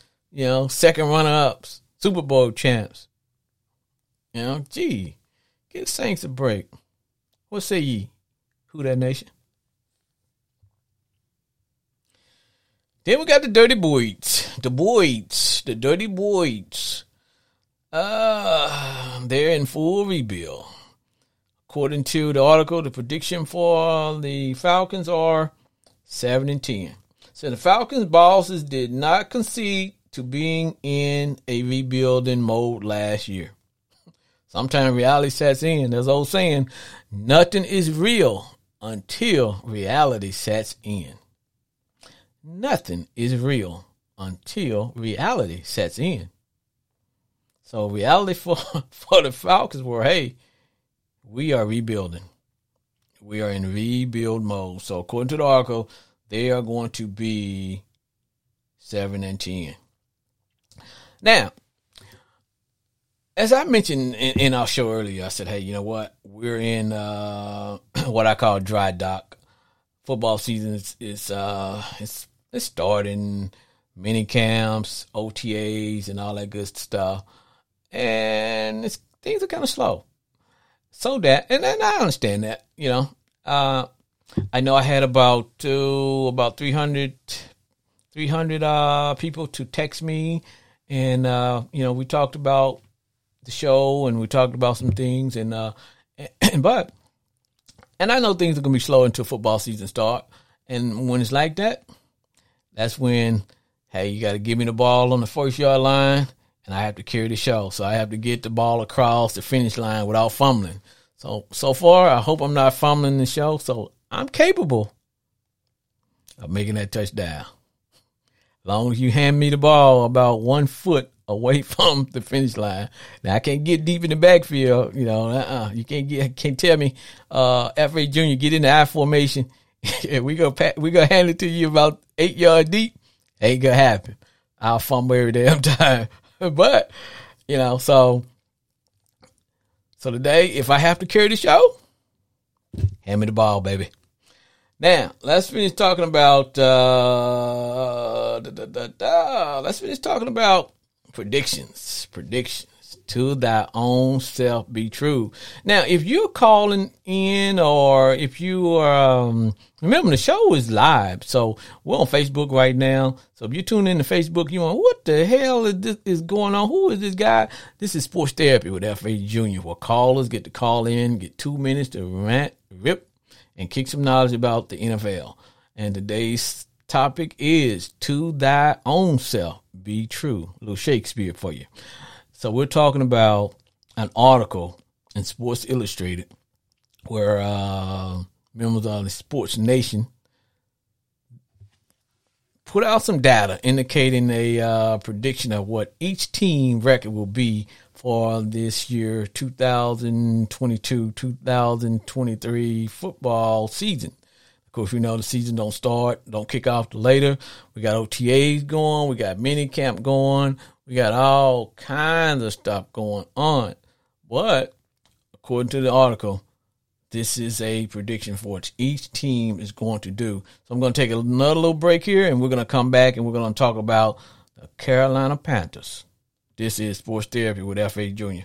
second runner-ups, Super Bowl champs. Gee, get the Saints a break. What say ye, Who That Nation? Then we got the Dirty Boys. The Dirty Boys. They're in full rebuild. According to the article, the prediction for the Falcons are 7-10. So the Falcons bosses did not concede to being in a rebuilding mode last year. Sometimes reality sets in. There's old saying, nothing is real until reality sets in. Nothing is real until reality sets in. So reality for the Falcons were, hey, we are rebuilding. We are in rebuild mode. So according to the article, they are going to be 7-10. Now, as I mentioned in our show earlier, I said, hey, you know what? We're in what I call dry dock. Football season is starting, mini camps, OTAs, and all that good stuff. And things are kind of slow. So that, and I understand that, I know I had about 300 people to text me, and we talked about the show and we talked about some things, and I know things are gonna be slow until football season start, and when it's like that, that's when, hey, you got to give me the ball on the 1st yard line, and I have to carry the show, so I have to get the ball across the finish line without fumbling. So far, I hope I'm not fumbling the show. So I'm capable of making that touchdown. long as you hand me the ball about 1 foot away from the finish line. Now, I can't get deep in the backfield. You know, you can't tell me, F.A. Jr., get in the I formation. we gonna hand it to you about 8 yards deep. Ain't gonna happen. I'll fumble every damn time. But, you know, so today, if I have to carry the show, hand me the ball, baby. Now, let's finish talking about predictions. To thy own self be true. Now, if you're calling in or if you are, remember the show is live. So we're on Facebook right now. So if you tune in to Facebook, you're on, what the hell is going on? Who is this guy? This is Sports Therapy with F.A. Jr., where callers get to call in, get 2 minutes to rant, rip, and kick some knowledge about the NFL. And today's topic is to thy own self be true. A little Shakespeare for you. So we're talking about an article in Sports Illustrated where members of the Sports Nation put out some data indicating a prediction of what each team record will be for this year 2022-2023 football season. Of course, we know the season don't kick off till later. We got OTAs going. We got mini camp going. We got all kinds of stuff going on. But according to the article, this is a prediction for what each team is going to do. So I'm going to take another little break here, and we're going to come back, and we're going to talk about the Carolina Panthers. This is Sports Therapy with F.A. Jr.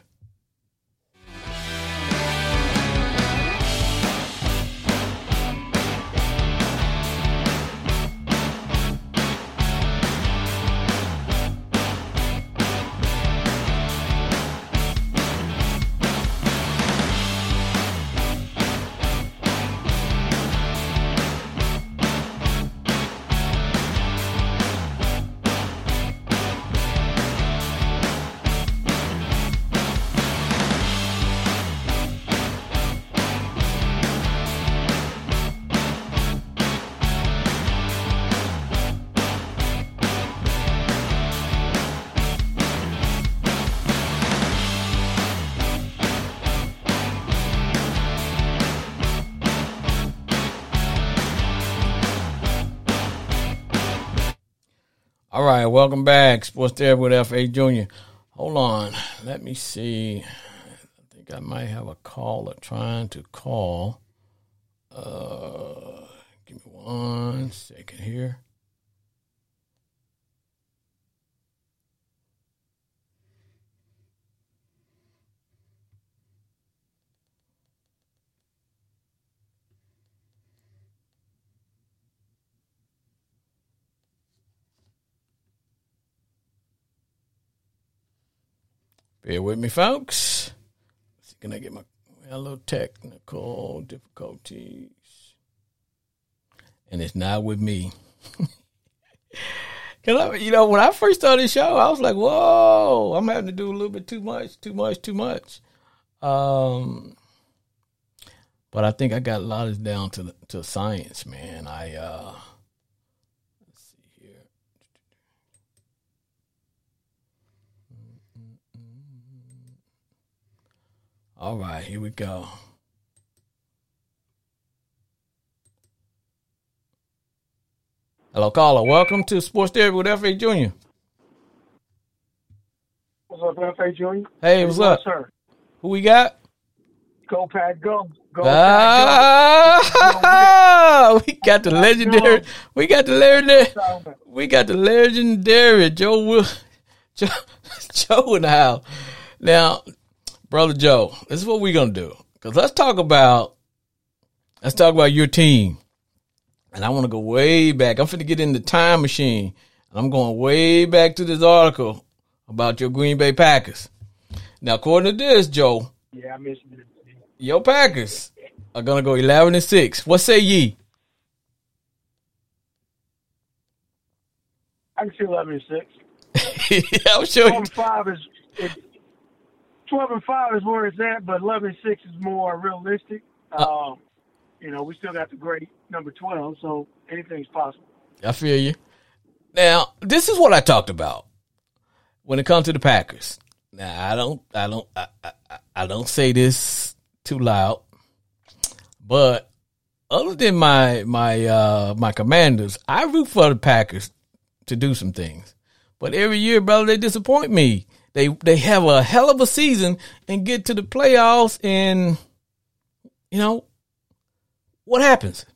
All right, welcome back. Sports Therapy with F.A. Jr. Hold on. Let me see. I think I might have a caller trying to call. Give me 1 second here. Bear with me, folks. See, can I get my little technical difficulties? And it's not with me. Cause when I first started the show, I was like, whoa, I'm having to do a little bit too much. But I think I got a lot of this down to science, man. I let's see here. All right, here we go. Hello, caller. Welcome to Sports Therapy with F.A. Jr. What's up, F.A. Jr.? Hey, what's up, sir? Who we got? Go, Pat, go. Go, Pat, go. We got the legendary Joe in the house. Now, Brother Joe, this is what we're going to do. Because let's talk about your team. And I want to go way back. I'm finna get in the time machine. And I'm going way back to this article about your Green Bay Packers. Now, according to this, Joe. Yeah, I missed it. Your Packers are going to go 11-6. What say ye? I can see 11-6. Yeah, I'm sure. 1-5 is 12-5 is where it's at, but 11-6 is more realistic. We still got the great number 12, so anything's possible. I feel you. Now, this is what I talked about when it comes to the Packers. Now, I don't say this too loud, but other than my Commanders, I root for the Packers to do some things. But every year, brother, they disappoint me. They have a hell of a season and get to the playoffs, and you know what happens?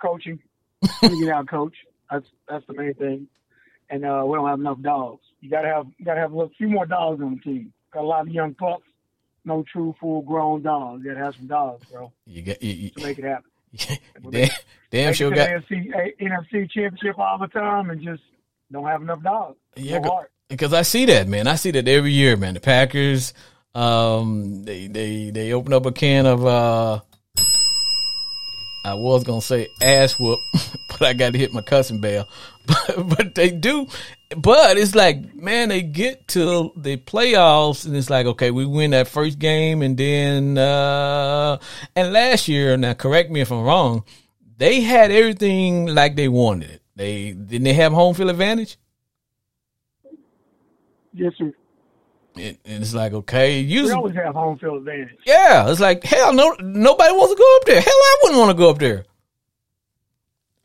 Coaching, figuring out coach. That's the main thing. And we don't have enough dogs. You gotta have a few more dogs on the team. Got a lot of young pups, no true full grown dogs. You gotta have some dogs, bro. You to make it happen. Damn sure got NFC championship all the time and just don't have enough dogs. Yeah, because I see that, man. I see that every year, man. The Packers, they open up a can of I was gonna say ass whoop, but I got to hit my cussing bell. But they do. But it's like, man, they get to the playoffs, and it's like, okay, we win that first game, and then and last year, now correct me if I'm wrong, they had everything like they wanted it. They have home field advantage? Yes, sir. And it's like, okay, we always have home field advantage. Yeah, it's like, hell, no, nobody wants to go up there. Hell, I wouldn't want to go up there.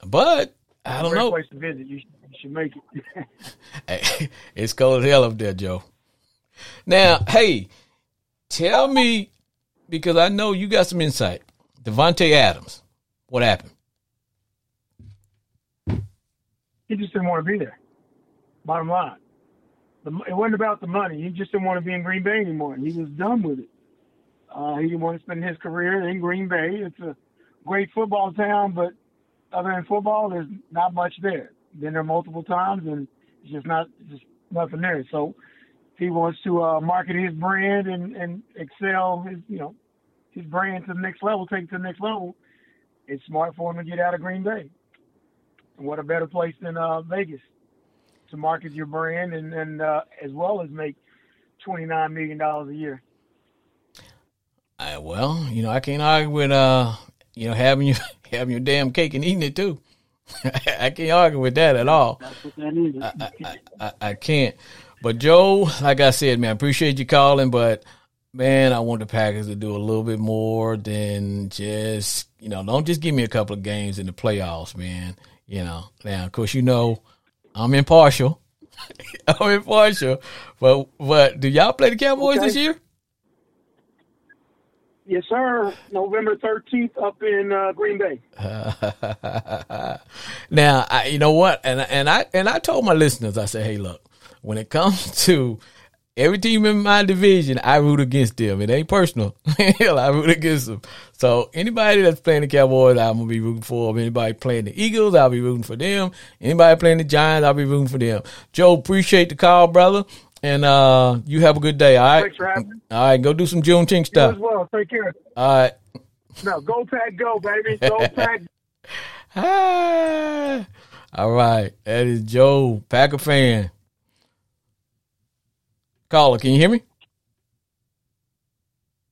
But I don't know. Place to visit. You should make it. Hey, it's cold as hell up there, Joe. Now, hey, tell me, because I know you got some insight. Davante Adams, what happened? He just didn't want to be there. Bottom line. It wasn't about the money. He just didn't want to be in Green Bay anymore. He was done with it. He didn't want to spend his career in Green Bay. It's a great football town, but other than football, there's not much there. Been there multiple times, and it's just nothing there. So he wants to market his brand and excel his brand to the next level, take it to the next level. It's smart for him to get out of Green Bay. And what a better place than Vegas to market your brand and as well as make $29 million a year. Well, I can't argue with, having your damn cake and eating it too. I can't argue with that at all. That's what that is. I can't. But Joe, like I said, man, I appreciate you calling, but man, I want the Packers to do a little bit more than just, don't just give me a couple of games in the playoffs, man. Now, of course, I'm impartial. But do y'all play the Cowboys this year? Yes, sir. November 13th up in Green Bay. Now, you know what? And I told my listeners, I said, hey, look, when it comes to every team in my division, I root against them. It ain't personal. Hell, I root against them. So anybody that's playing the Cowboys, I'm going to be rooting for them. Anybody playing the Eagles, I'll be rooting for them. Anybody playing the Giants, I'll be rooting for them. Joe, appreciate the call, brother. And you have a good day, all right? Thanks for having me. All right, go do some Juneteenth stuff. You as well. Take care. All right. No, go Pack, go, baby. Go Pack. All right. That is Joe, Packer fan. Caller, can you hear me?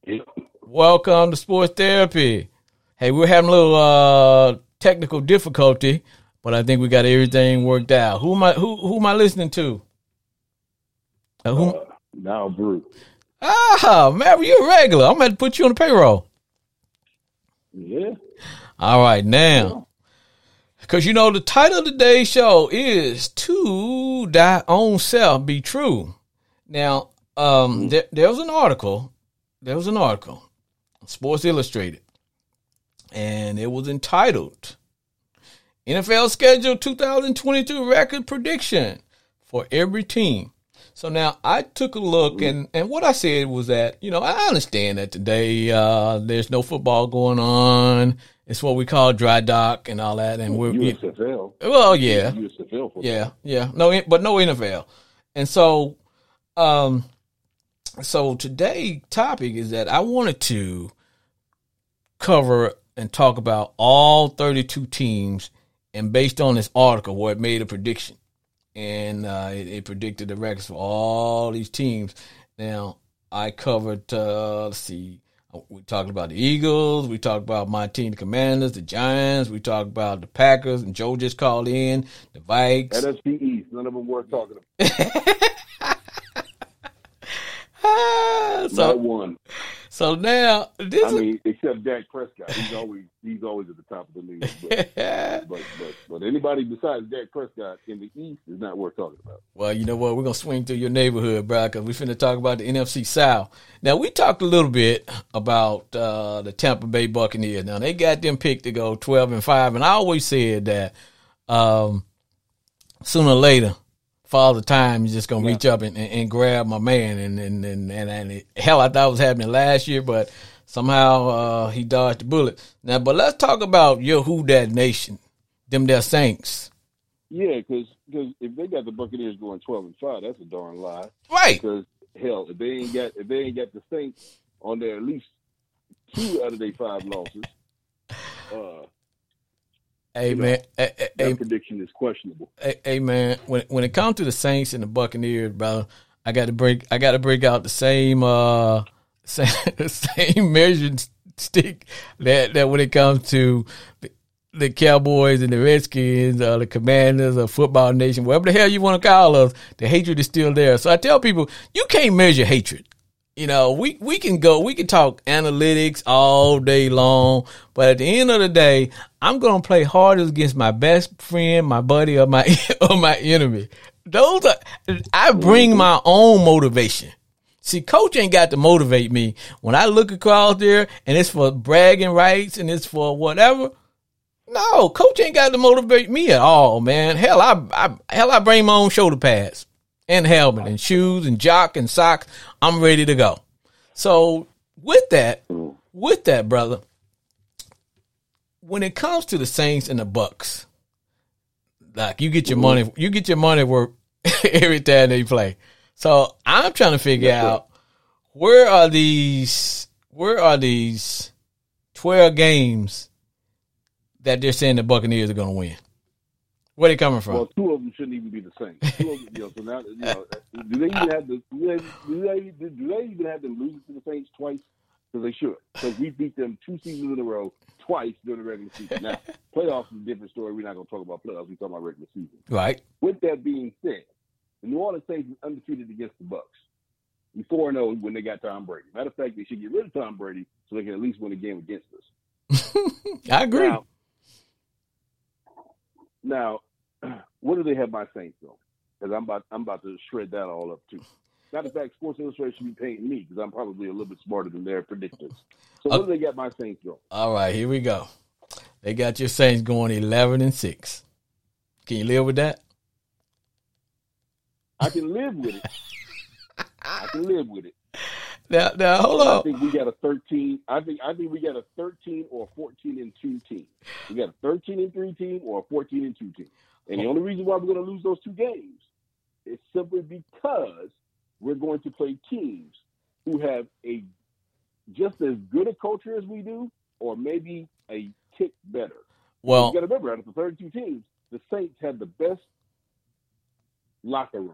Yeah. Welcome to Sports Therapy. Hey, we're having a little technical difficulty, but I think we got everything worked out. Who am I listening to? Now, Bruce. Ah, man, you're a regular. I'm going to put you on the payroll. Yeah. All right, now. Because, the title of today's show is To Thy Own Self Be True. Now, there was an article, Sports Illustrated, and it was entitled NFL Schedule 2022 Record Prediction for Every Team. So now I took a look, and what I said was that, I understand that today there's no football going on. It's what we call dry dock and all that. And USFL. Well, yeah. USFL football. Yeah. No, but no NFL. And so... So today's topic is that I wanted to cover and talk about all 32 teams, and based on this article where it made a prediction, and it predicted the records for all these teams. Now I covered, We talked about the Eagles. We talked about my team, the Commanders, the Giants. We talked about the Packers, and Joe just called in, the Vikes. NFC East, none of them worth talking about. Not one. So now, except Dak Prescott, he's always at the top of the league. But anybody besides Dak Prescott in the East is not worth talking about. Well, you know what? We're gonna swing through your neighborhood, bro, because we finna talk about the NFC South. Now we talked a little bit about the Tampa Bay Buccaneers. Now they got them picked to go 12-5, and I always said that sooner or later, Father Time is just going to reach up and grab my man. And I thought it was happening last year, but somehow he dodged the bullet. Now, but let's talk about your Who Dat Nation, them there Saints. Yeah, because if they got the Buccaneers going 12-5, that's a darn lie. Right. Because, hell, if they ain't got the Saints on there at least 2 out of their 5 losses, prediction is questionable. Hey man, when it comes to the Saints and the Buccaneers, bro, I got to break out the same measuring stick that when it comes to the Cowboys and the Redskins, the Commanders, or Football Nation, whatever the hell you want to call us, the hatred is still there. So I tell people, you can't measure hatred. You know, we can talk analytics all day long, but at the end of the day, I'm gonna play hardest against my best friend, my buddy, or my enemy. I bring my own motivation. See, coach ain't got to motivate me. When I look across there and it's for bragging rights and it's for whatever, no, coach ain't got to motivate me at all, man. Hell, I bring my own shoulder pads and helmet and shoes and jock and socks. I'm ready to go. So with that, brother, when it comes to the Saints and the Bucks, like you get your money worth every time they play. So I'm trying to figure out where are these 12 games that they're saying the Buccaneers are going to win. Where they coming from? Well, 2 of them shouldn't even be the same. 2 of them, so now, do they even have them losing to the Saints twice? Because they should. Because we beat them 2 seasons in a row twice during the regular season. Now, playoffs is a different story. We're not going to talk about playoffs. We're talking about regular season. Right. With that being said, the New Orleans Saints is undefeated against the Bucs. We 4-0 when they got Tom Brady. Matter of fact, they should get rid of Tom Brady so they can at least win a game against us. I agree. Now, what do they have my Saints on? Because I'm about to shred that all up too. Matter of fact, Sports Illustrated should be paying me because I'm probably a little bit smarter than their predictors. So what do they got my Saints on? All right, here we go. They got your Saints going 11-6. Can you live with that? I can live with it. Now hold on. I think we got a 13. I think we got a 13 or a 14-2 team. We got a 13-3 team or a 14-2 team. And the only reason why we're going to lose those 2 games is simply because we're going to play teams who have a just as good a culture as we do, or maybe a tick better. Well, you got to remember, out of the 32 teams, the Saints have the best locker room.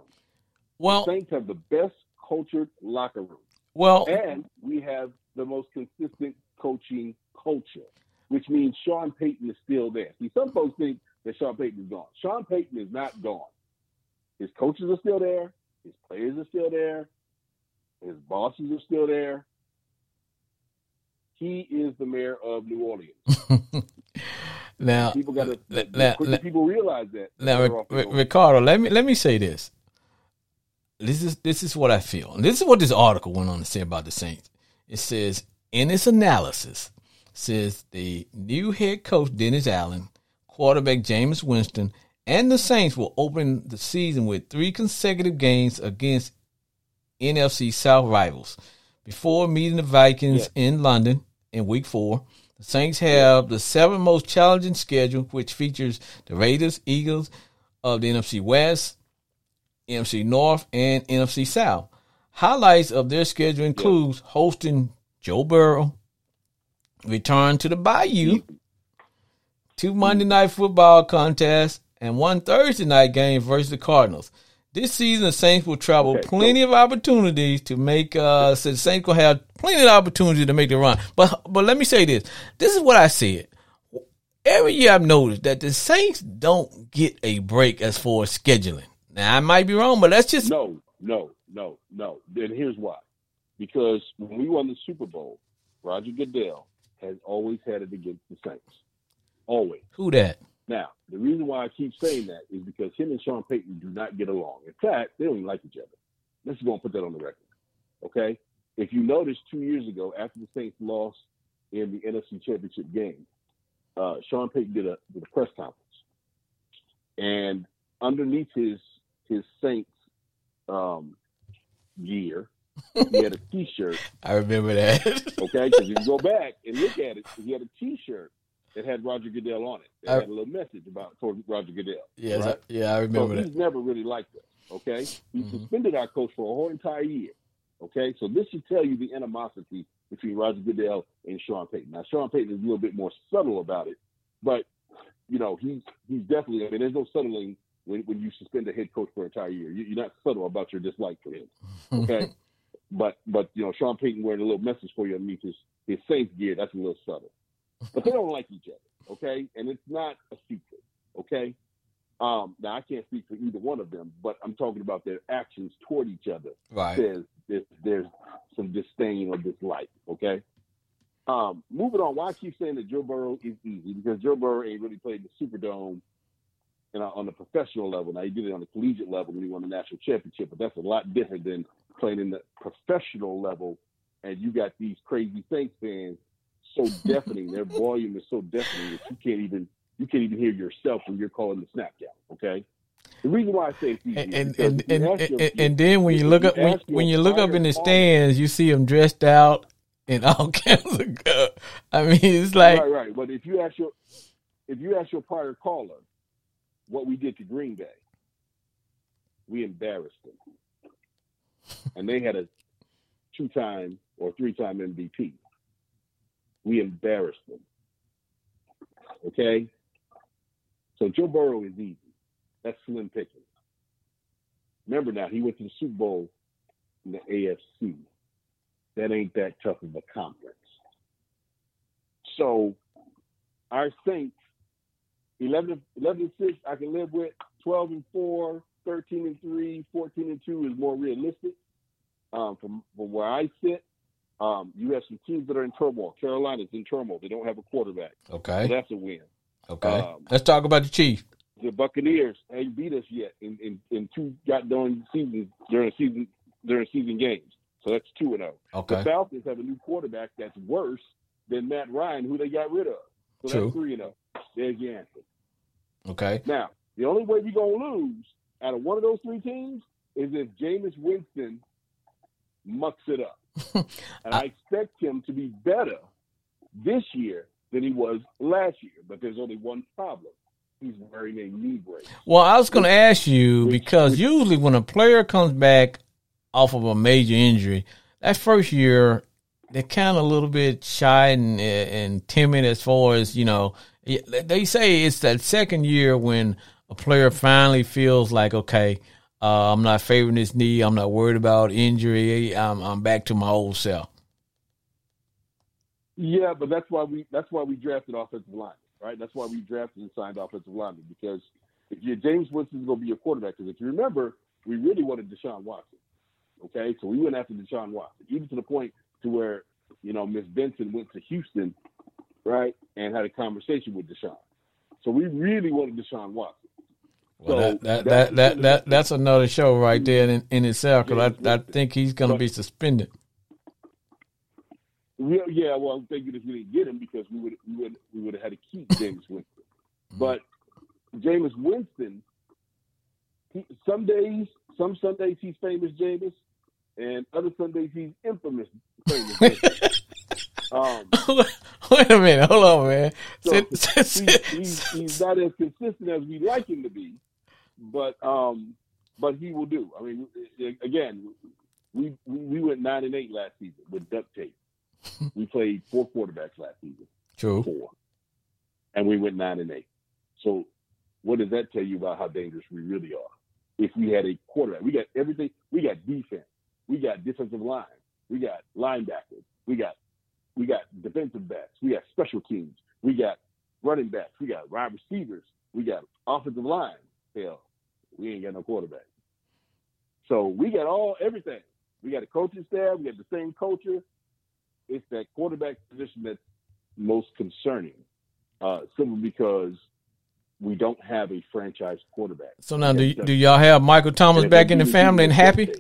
Well, the Saints have the best cultured locker room. Well, and we have the most consistent coaching culture, which means Sean Payton is still there. See, some folks think that Sean Payton is gone. Sean Payton is not gone. His coaches are still there. His players are still there. His bosses are still there. He is the mayor of New Orleans. Now, people got to people realize that. Now, Ricardo, let me say this. This is what I feel. And this is what this article went on to say about the Saints. It says, in its analysis, says the new head coach Dennis Allen, quarterback Jameis Winston, and the Saints will open the season with 3 consecutive games against NFC South rivals. Before meeting the Vikings in London in week 4, the Saints have the 7 most challenging schedule, which features the Raiders, Eagles of the NFC West, NFC North, and NFC South. Highlights of their schedule includes hosting Joe Burrow, return to the Bayou, 2 Monday night football contests, and 1 Thursday night game versus the Cardinals. This season, the Saints will travel plenty of opportunities to make. So the Saints will have plenty of opportunity to make the run. But let me say this. This is what I said. Every year I've noticed that the Saints don't get a break as far as scheduling. Now, I might be wrong, but that's just. No. Then here's why. Because when we won the Super Bowl, Roger Goodell has always had it against the Saints. Always. Who that? Now, the reason why I keep saying that is because him and Sean Payton do not get along. In fact, they don't even like each other. Let's go and put that on the record, okay? If you notice, 2 years ago, after the Saints lost in the NFC Championship game, Sean Payton did a press conference. And underneath his Saints gear, he had a T-shirt. I remember that. Okay, because if you go back and look at it, he had a T-shirt. It had Roger Goodell on it. It had a little message about Roger Goodell. Yeah, right? I remember that. He's never really liked us, okay? He suspended our coach for a whole entire year, okay? So this should tell you the animosity between Roger Goodell and Sean Payton. Now, Sean Payton is a little bit more subtle about it, but, you know, he's definitely – I mean, there's no subtling when you suspend a head coach for an entire year. You're not subtle about your dislike for him, okay? but you know, Sean Payton wearing a little message for you underneath his safe gear, that's a little subtle. But they don't like each other, okay? And it's not a secret, okay? Now, I can't speak for either one of them, but I'm talking about their actions toward each other. Right. There's some disdain or dislike, okay? Moving on, why I keep saying that Joe Burrow is easy? Because Joe Burrow ain't really played the Superdome on the professional level. Now, he did it on the collegiate level when he won the national championship, but that's a lot different than playing in the professional level, and you got these crazy Saints fans so deafening. Their volume is so deafening that you can't even hear yourself when you're calling the snap down. Okay, the reason why I say it's easy and then when you look up in the stands, you see them dressed out in all kinds of. I mean, it's like right. But if you ask your prior caller what we did to Green Bay, we embarrassed them, and they had a 2-time or 3-time MVP. We embarrassed them, okay? So Joe Burrow is easy. That's slim pickings. Remember now, he went to the Super Bowl in the AFC. That ain't that tough of a conference. So our Saints, 11-6, I can live with. 12-4, 13-3, 14-2 is more realistic from where I sit. You have some teams that are in turmoil. Carolina's in turmoil. They don't have a quarterback. Okay. So that's a win. Okay. Let's talk about the Chiefs. The Buccaneers ain't beat us yet in 2 goddamn seasons during season games. So that's 2-0. Okay. The Falcons have a new quarterback that's worse than Matt Ryan, who they got rid of. So that's 3-0. There's your answer. Okay. Now, the only way you're going to lose out of one of those 3 teams is if Jameis Winston mucks it up. And I expect him to be better this year than he was last year. But there's only one problem. He's wearing a knee brace. Well, I was going to ask you, because usually when a player comes back off of a major injury, that first year, they're kind of a little bit shy and timid as far as, you know, they say it's that second year when a player finally feels like, okay, I'm not favoring this knee. I'm not worried about injury. I'm back to my old self. Yeah, but that's why we drafted offensive linemen, right? That's why we drafted and signed offensive linemen, because if you're James Winston's going to be your quarterback, because if you remember, we really wanted Deshaun Watson, okay? So we went after Deshaun Watson, even to the point to where, you know, Ms. Benson went to Houston, right, and had a conversation with Deshaun. So we really wanted Deshaun Watson. Well, so that's another show right there in itself, because I think he's going to be suspended. Yeah, well, I'm thinking if we didn't get him, because we would have had to keep Jameis Winston. But Jameis Winston, some Sundays he's famous Jameis, and other Sundays he's infamous famous Jameis. Wait a minute, hold on, man. So he's not as consistent as we like him to be. But he will do. I mean, again, we went 9-8 last season with duct tape. We played 4 quarterbacks last season. True. 4, and we went 9-8. So, what does that tell you about how dangerous we really are? if we had a quarterback. We got everything. We got defense. We got defensive line. We got linebackers. We got defensive backs. We got special teams. We got running backs. We got wide receivers. We got offensive line. Hell, we ain't got no quarterback. So we got everything. We got a coaching staff. We got the same culture. It's that quarterback position that's most concerning, simply because we don't have a franchise quarterback. So now, do y'all have Michael Thomas back in the family and happy?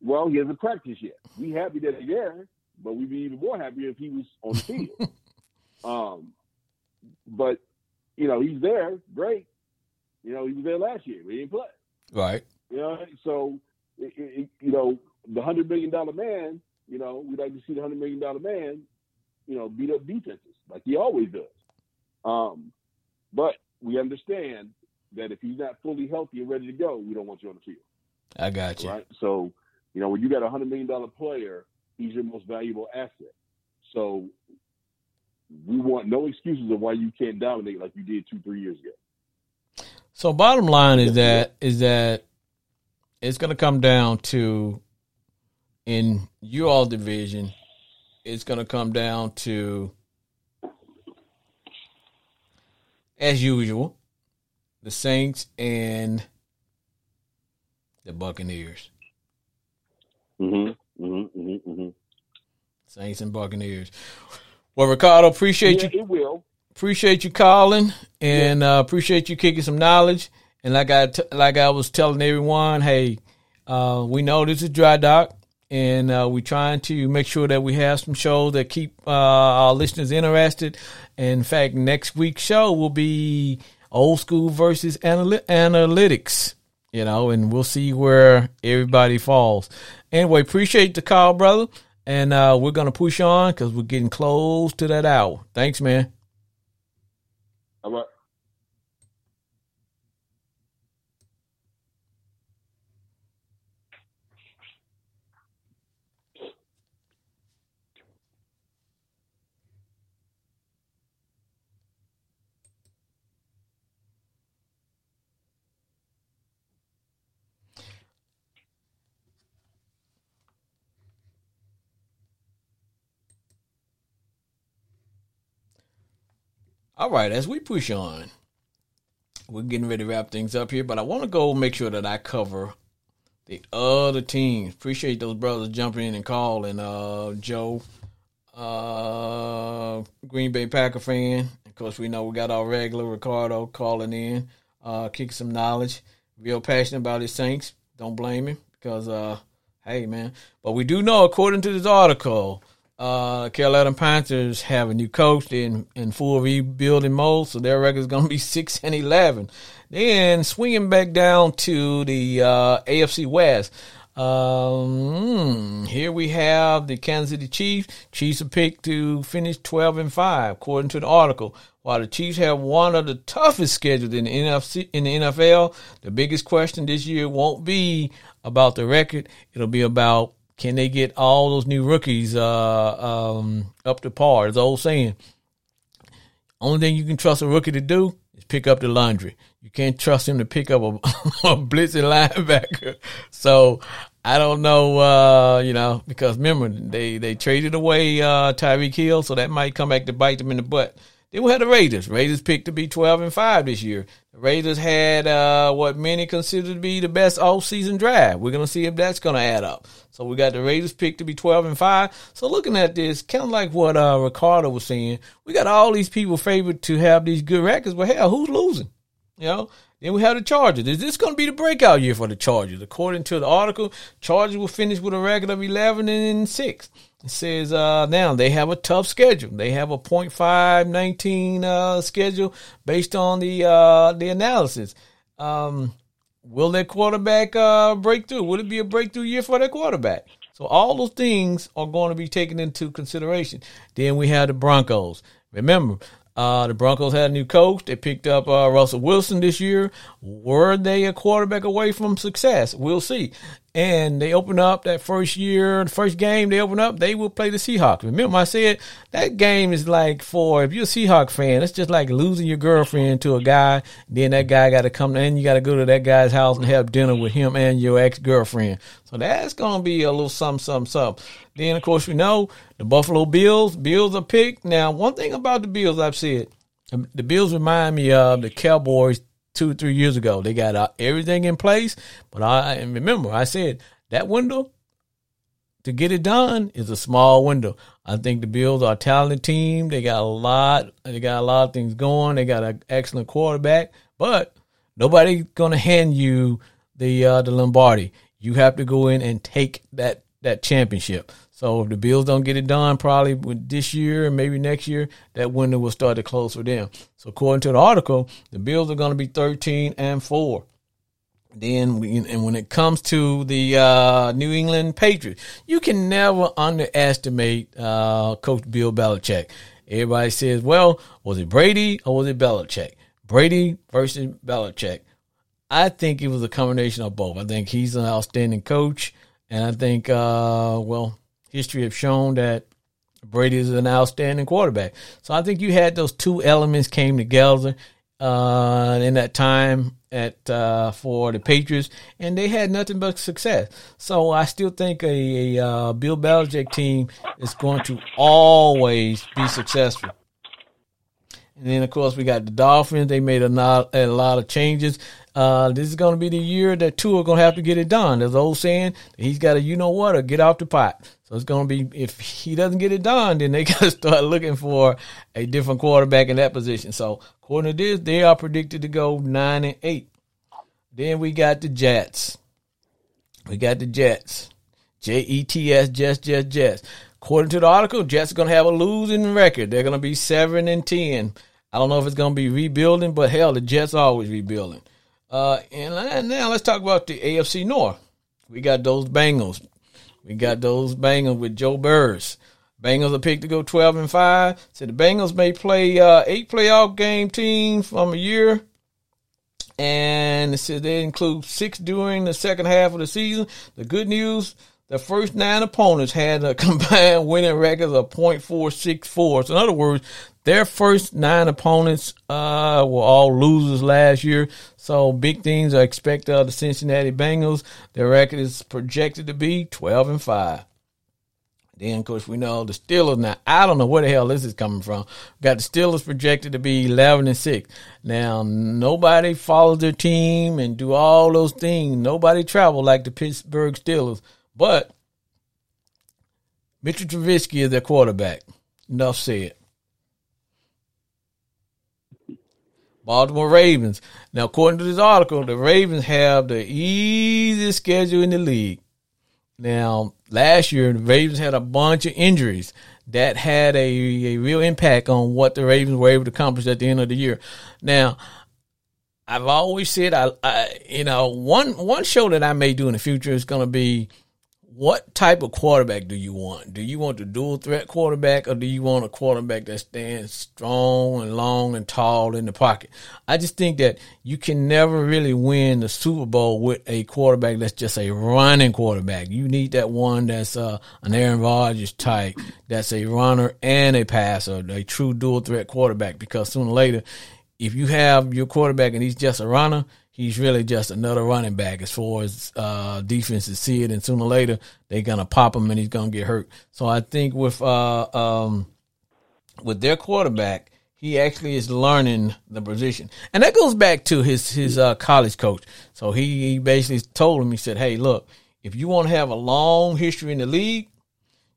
Well, he hasn't practiced yet. We happy that he's there, but we'd be even more happy if he was on the field. But, you know, he's there. Great. You know, he was there last year. We didn't play. Right. You know, so, you know, the $100 million man, you know, we'd like to see the $100 million man, you know, beat up defenses like he always does. But we understand that if he's not fully healthy and ready to go, we don't want you on the field. I got you. Right? So, you know, when you got a $100 million player, he's your most valuable asset. So we want no excuses of why you can't dominate like you did 2-3 years ago. So bottom line is that it's going to come down to, in you all division, it's going to come down to, as usual, the Saints and the Buccaneers. Mm-hmm, mm-hmm, mm-hmm, mm-hmm. Saints and Buccaneers. Well, Ricardo, appreciate you. It will. Appreciate you calling, and appreciate you kicking some knowledge. And like I was telling everyone, hey, we know this is Dry Dock, and we're trying to make sure that we have some shows that keep our listeners interested. In fact, next week's show will be old school versus analytics, you know, and we'll see where everybody falls. Anyway, appreciate the call, brother, and we're going to push on because we're getting close to that hour. Thanks, man. All right. All right, as we push on, we're getting ready to wrap things up here, but I want to go make sure that I cover the other teams. Appreciate those brothers jumping in and calling. Joe, Green Bay Packer fan. Of course, we know we got our regular Ricardo calling in, kicking some knowledge. Real passionate about his Saints. Don't blame him because, hey, man. But we do know, according to this article, Carolina Panthers have a new coach. They're in full rebuilding mode, so their record is going to be 6-11. Then swinging back down to the AFC West. Here we have the Kansas City Chiefs. Chiefs are picked to finish 12-5, according to the article. While the Chiefs have one of the toughest schedules in the NFL, the biggest question this year won't be about the record. It'll be about, can they get all those new rookies up to par? It's the old saying. Only thing you can trust a rookie to do is pick up the laundry. You can't trust him to pick up a blitzing linebacker. So I don't know, you know, because remember, they traded away Tyreek Hill, so that might come back to bite them in the butt. Then we had the Raiders. Raiders picked to be 12-5 this year. The Raiders had what many consider to be the best off-season drive. We're going to see if that's going to add up. So we got the Raiders picked to be 12-5. So looking at this, kind of like what Ricardo was saying, we got all these people favored to have these good records. Well, hell, who's losing? You know? Then we have the Chargers. Is this going to be the breakout year for the Chargers? According to the article, Chargers will finish with a record of 11-6. It says now they have a tough schedule. They have a .519 schedule based on the analysis. Will their quarterback break through? Will it be a breakthrough year for their quarterback? So all those things are going to be taken into consideration. Then we have the Broncos. Remember, the Broncos had a new coach. They picked up Russell Wilson this year. Were they a quarterback away from success? We'll see. and they open up that first year, the first game they open up, they will play the Seahawks. Remember I said that game is like for, if you're a Seahawks fan, it's just like losing your girlfriend to a guy, then that guy got to come, and you got to go to that guy's house and have dinner with him and your ex-girlfriend. So that's going to be a little something. Then, of course, we know the Buffalo Bills are picked. Now, one thing about the Bills I've said, the Bills remind me of the Cowboys 2-3 years ago. They got everything in place, but I said that window to get it done is a small window. I think the Bills are a talented team. They got a lot of things going. They got an excellent quarterback, but nobody's going to hand you the Lombardi. You have to go in and take that championship. So if the Bills don't get it done, probably with this year and maybe next year, that window will start to close for them. So according to the article, the Bills are going to be 13-4. Then, when it comes to the New England Patriots, you can never underestimate Coach Bill Belichick. Everybody says, "Well, was it Brady or was it Belichick? Brady versus Belichick." I think it was a combination of both. I think he's an outstanding coach, and I think history have shown that Brady is an outstanding quarterback. So I think you had those two elements came together in that time for the Patriots, and they had nothing but success. So I still think a Bill Belichick team is going to always be successful. And then, of course, we got the Dolphins. They made a lot of changes. This is going to be the year that Tua going to have to get it done. There's an old saying, he's got to, you know what, or get off the pot. So it's going to be, if he doesn't get it done, then they got to start looking for a different quarterback in that position. So according to this, they are predicted to go 9-8. Then we got the Jets. Jets, Jets. According to the article, Jets are going to have a losing record. They're going to be 7-10. I don't know if it's going to be rebuilding, but hell, the Jets are always rebuilding. And now let's talk about the AFC North. We got those Bengals. With Joe Burrow. Bengals are picked to go 12-5. So the Bengals may play 8 playoff game teams from a year. And it says they include 6 during the second half of the season. The good news, the first 9 opponents had a combined winning record of .464. So in other words, their first 9 opponents were all losers last year. So big things are expected of the Cincinnati Bengals. Their record is projected to be 12-5. Then, of course, we know the Steelers. Now, I don't know where the hell this is coming from. Got the Steelers projected to be 11-6. Now, nobody follows their team and do all those things. Nobody travel like the Pittsburgh Steelers. But Mitchell Trubisky is their quarterback. Enough said. Baltimore Ravens. Now, according to this article, the Ravens have the easiest schedule in the league. Now, last year, the Ravens had a bunch of injuries that had a real impact on what the Ravens were able to accomplish at the end of the year. Now, I've always said, one show that I may do in the future is going to be, what type of quarterback do you want? Do you want the dual threat quarterback, or do you want a quarterback that stands strong and long and tall in the pocket? I just think that you can never really win the Super Bowl with a quarterback that's just a running quarterback. You need that one that's an Aaron Rodgers type, that's a runner and a passer, a true dual threat quarterback, because sooner or later, if you have your quarterback and he's just a runner, he's really just another running back as far as defenses see it, and sooner or later they're going to pop him and he's going to get hurt. So I think with their quarterback, he actually is learning the position. And that goes back to his college coach. So he basically told him, he said, hey, look, if you want to have a long history in the league,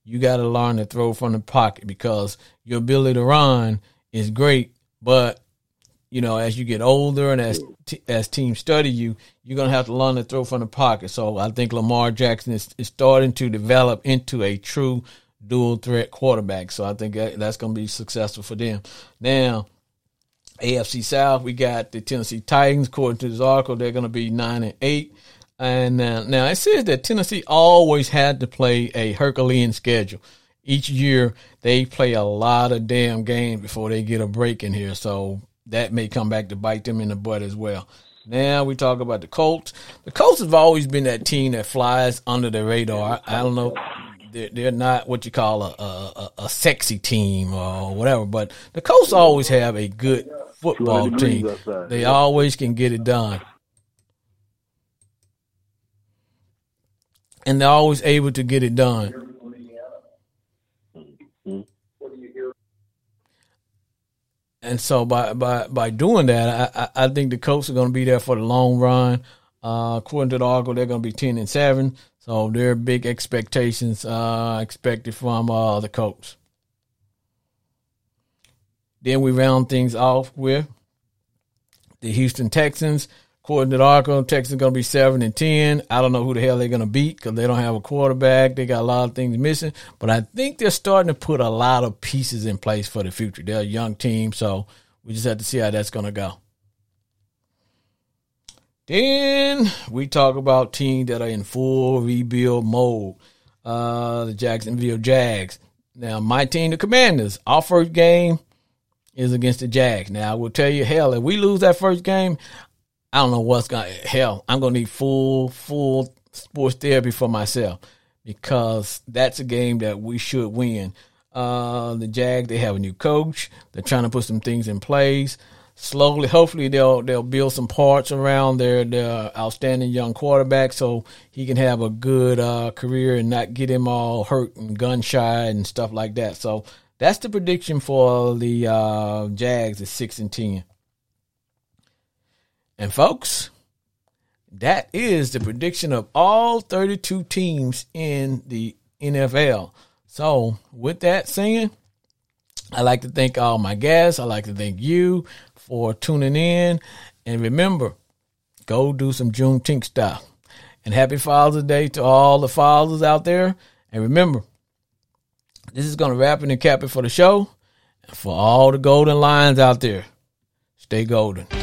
you got to learn to throw from the pocket, because your ability to run is great, but you know, as you get older and as teams study you, you're going to have to learn to throw from the pocket. So I think Lamar Jackson is starting to develop into a true dual-threat quarterback. So I think that's going to be successful for them. Now, AFC South, we got the Tennessee Titans. According to this article, they're going to be 9-8. And now it says that Tennessee always had to play a Herculean schedule. Each year, they play a lot of damn games before they get a break in here. So that may come back to bite them in the butt as well. Now we talk about the Colts. The Colts have always been that team that flies under the radar. I don't know. They're not what you call a sexy team or whatever, but the Colts always have a good football team. They always can get it done. And they're always able to get it done. And so by doing that, I think the Colts are going to be there for the long run. According to the article, they're going to be 10-7. So there are big expectations expected from the Colts. Then we round things off with the Houston Texans. According to the article, Texans are going to be 7-10. I don't know who the hell they're going to beat because they don't have a quarterback. They got a lot of things missing. But I think they're starting to put a lot of pieces in place for the future. They're a young team, so we just have to see how that's going to go. Then we talk about teams that are in full rebuild mode. The Jacksonville Jags. Now, my team, the Commanders, our first game is against the Jags. Now, I will tell you, hell, if we lose that first game, I don't know what's going to – hell, I'm going to need full sports therapy for myself because that's a game that we should win. The Jags, they have a new coach. They're trying to put some things in place. Slowly, hopefully, they'll build some parts around their outstanding young quarterback so he can have a good career and not get him all hurt and gun-shy and stuff like that. So that's the prediction for the Jags at 6-10. And, folks, that is the prediction of all 32 teams in the NFL. So, with that saying, I'd like to thank all my guests. I'd like to thank you for tuning in. And remember, go do some Juneteenth stuff. And happy Father's Day to all the fathers out there. And remember, this is going to wrap it and cap it for the show. And for all the golden lions out there, stay golden.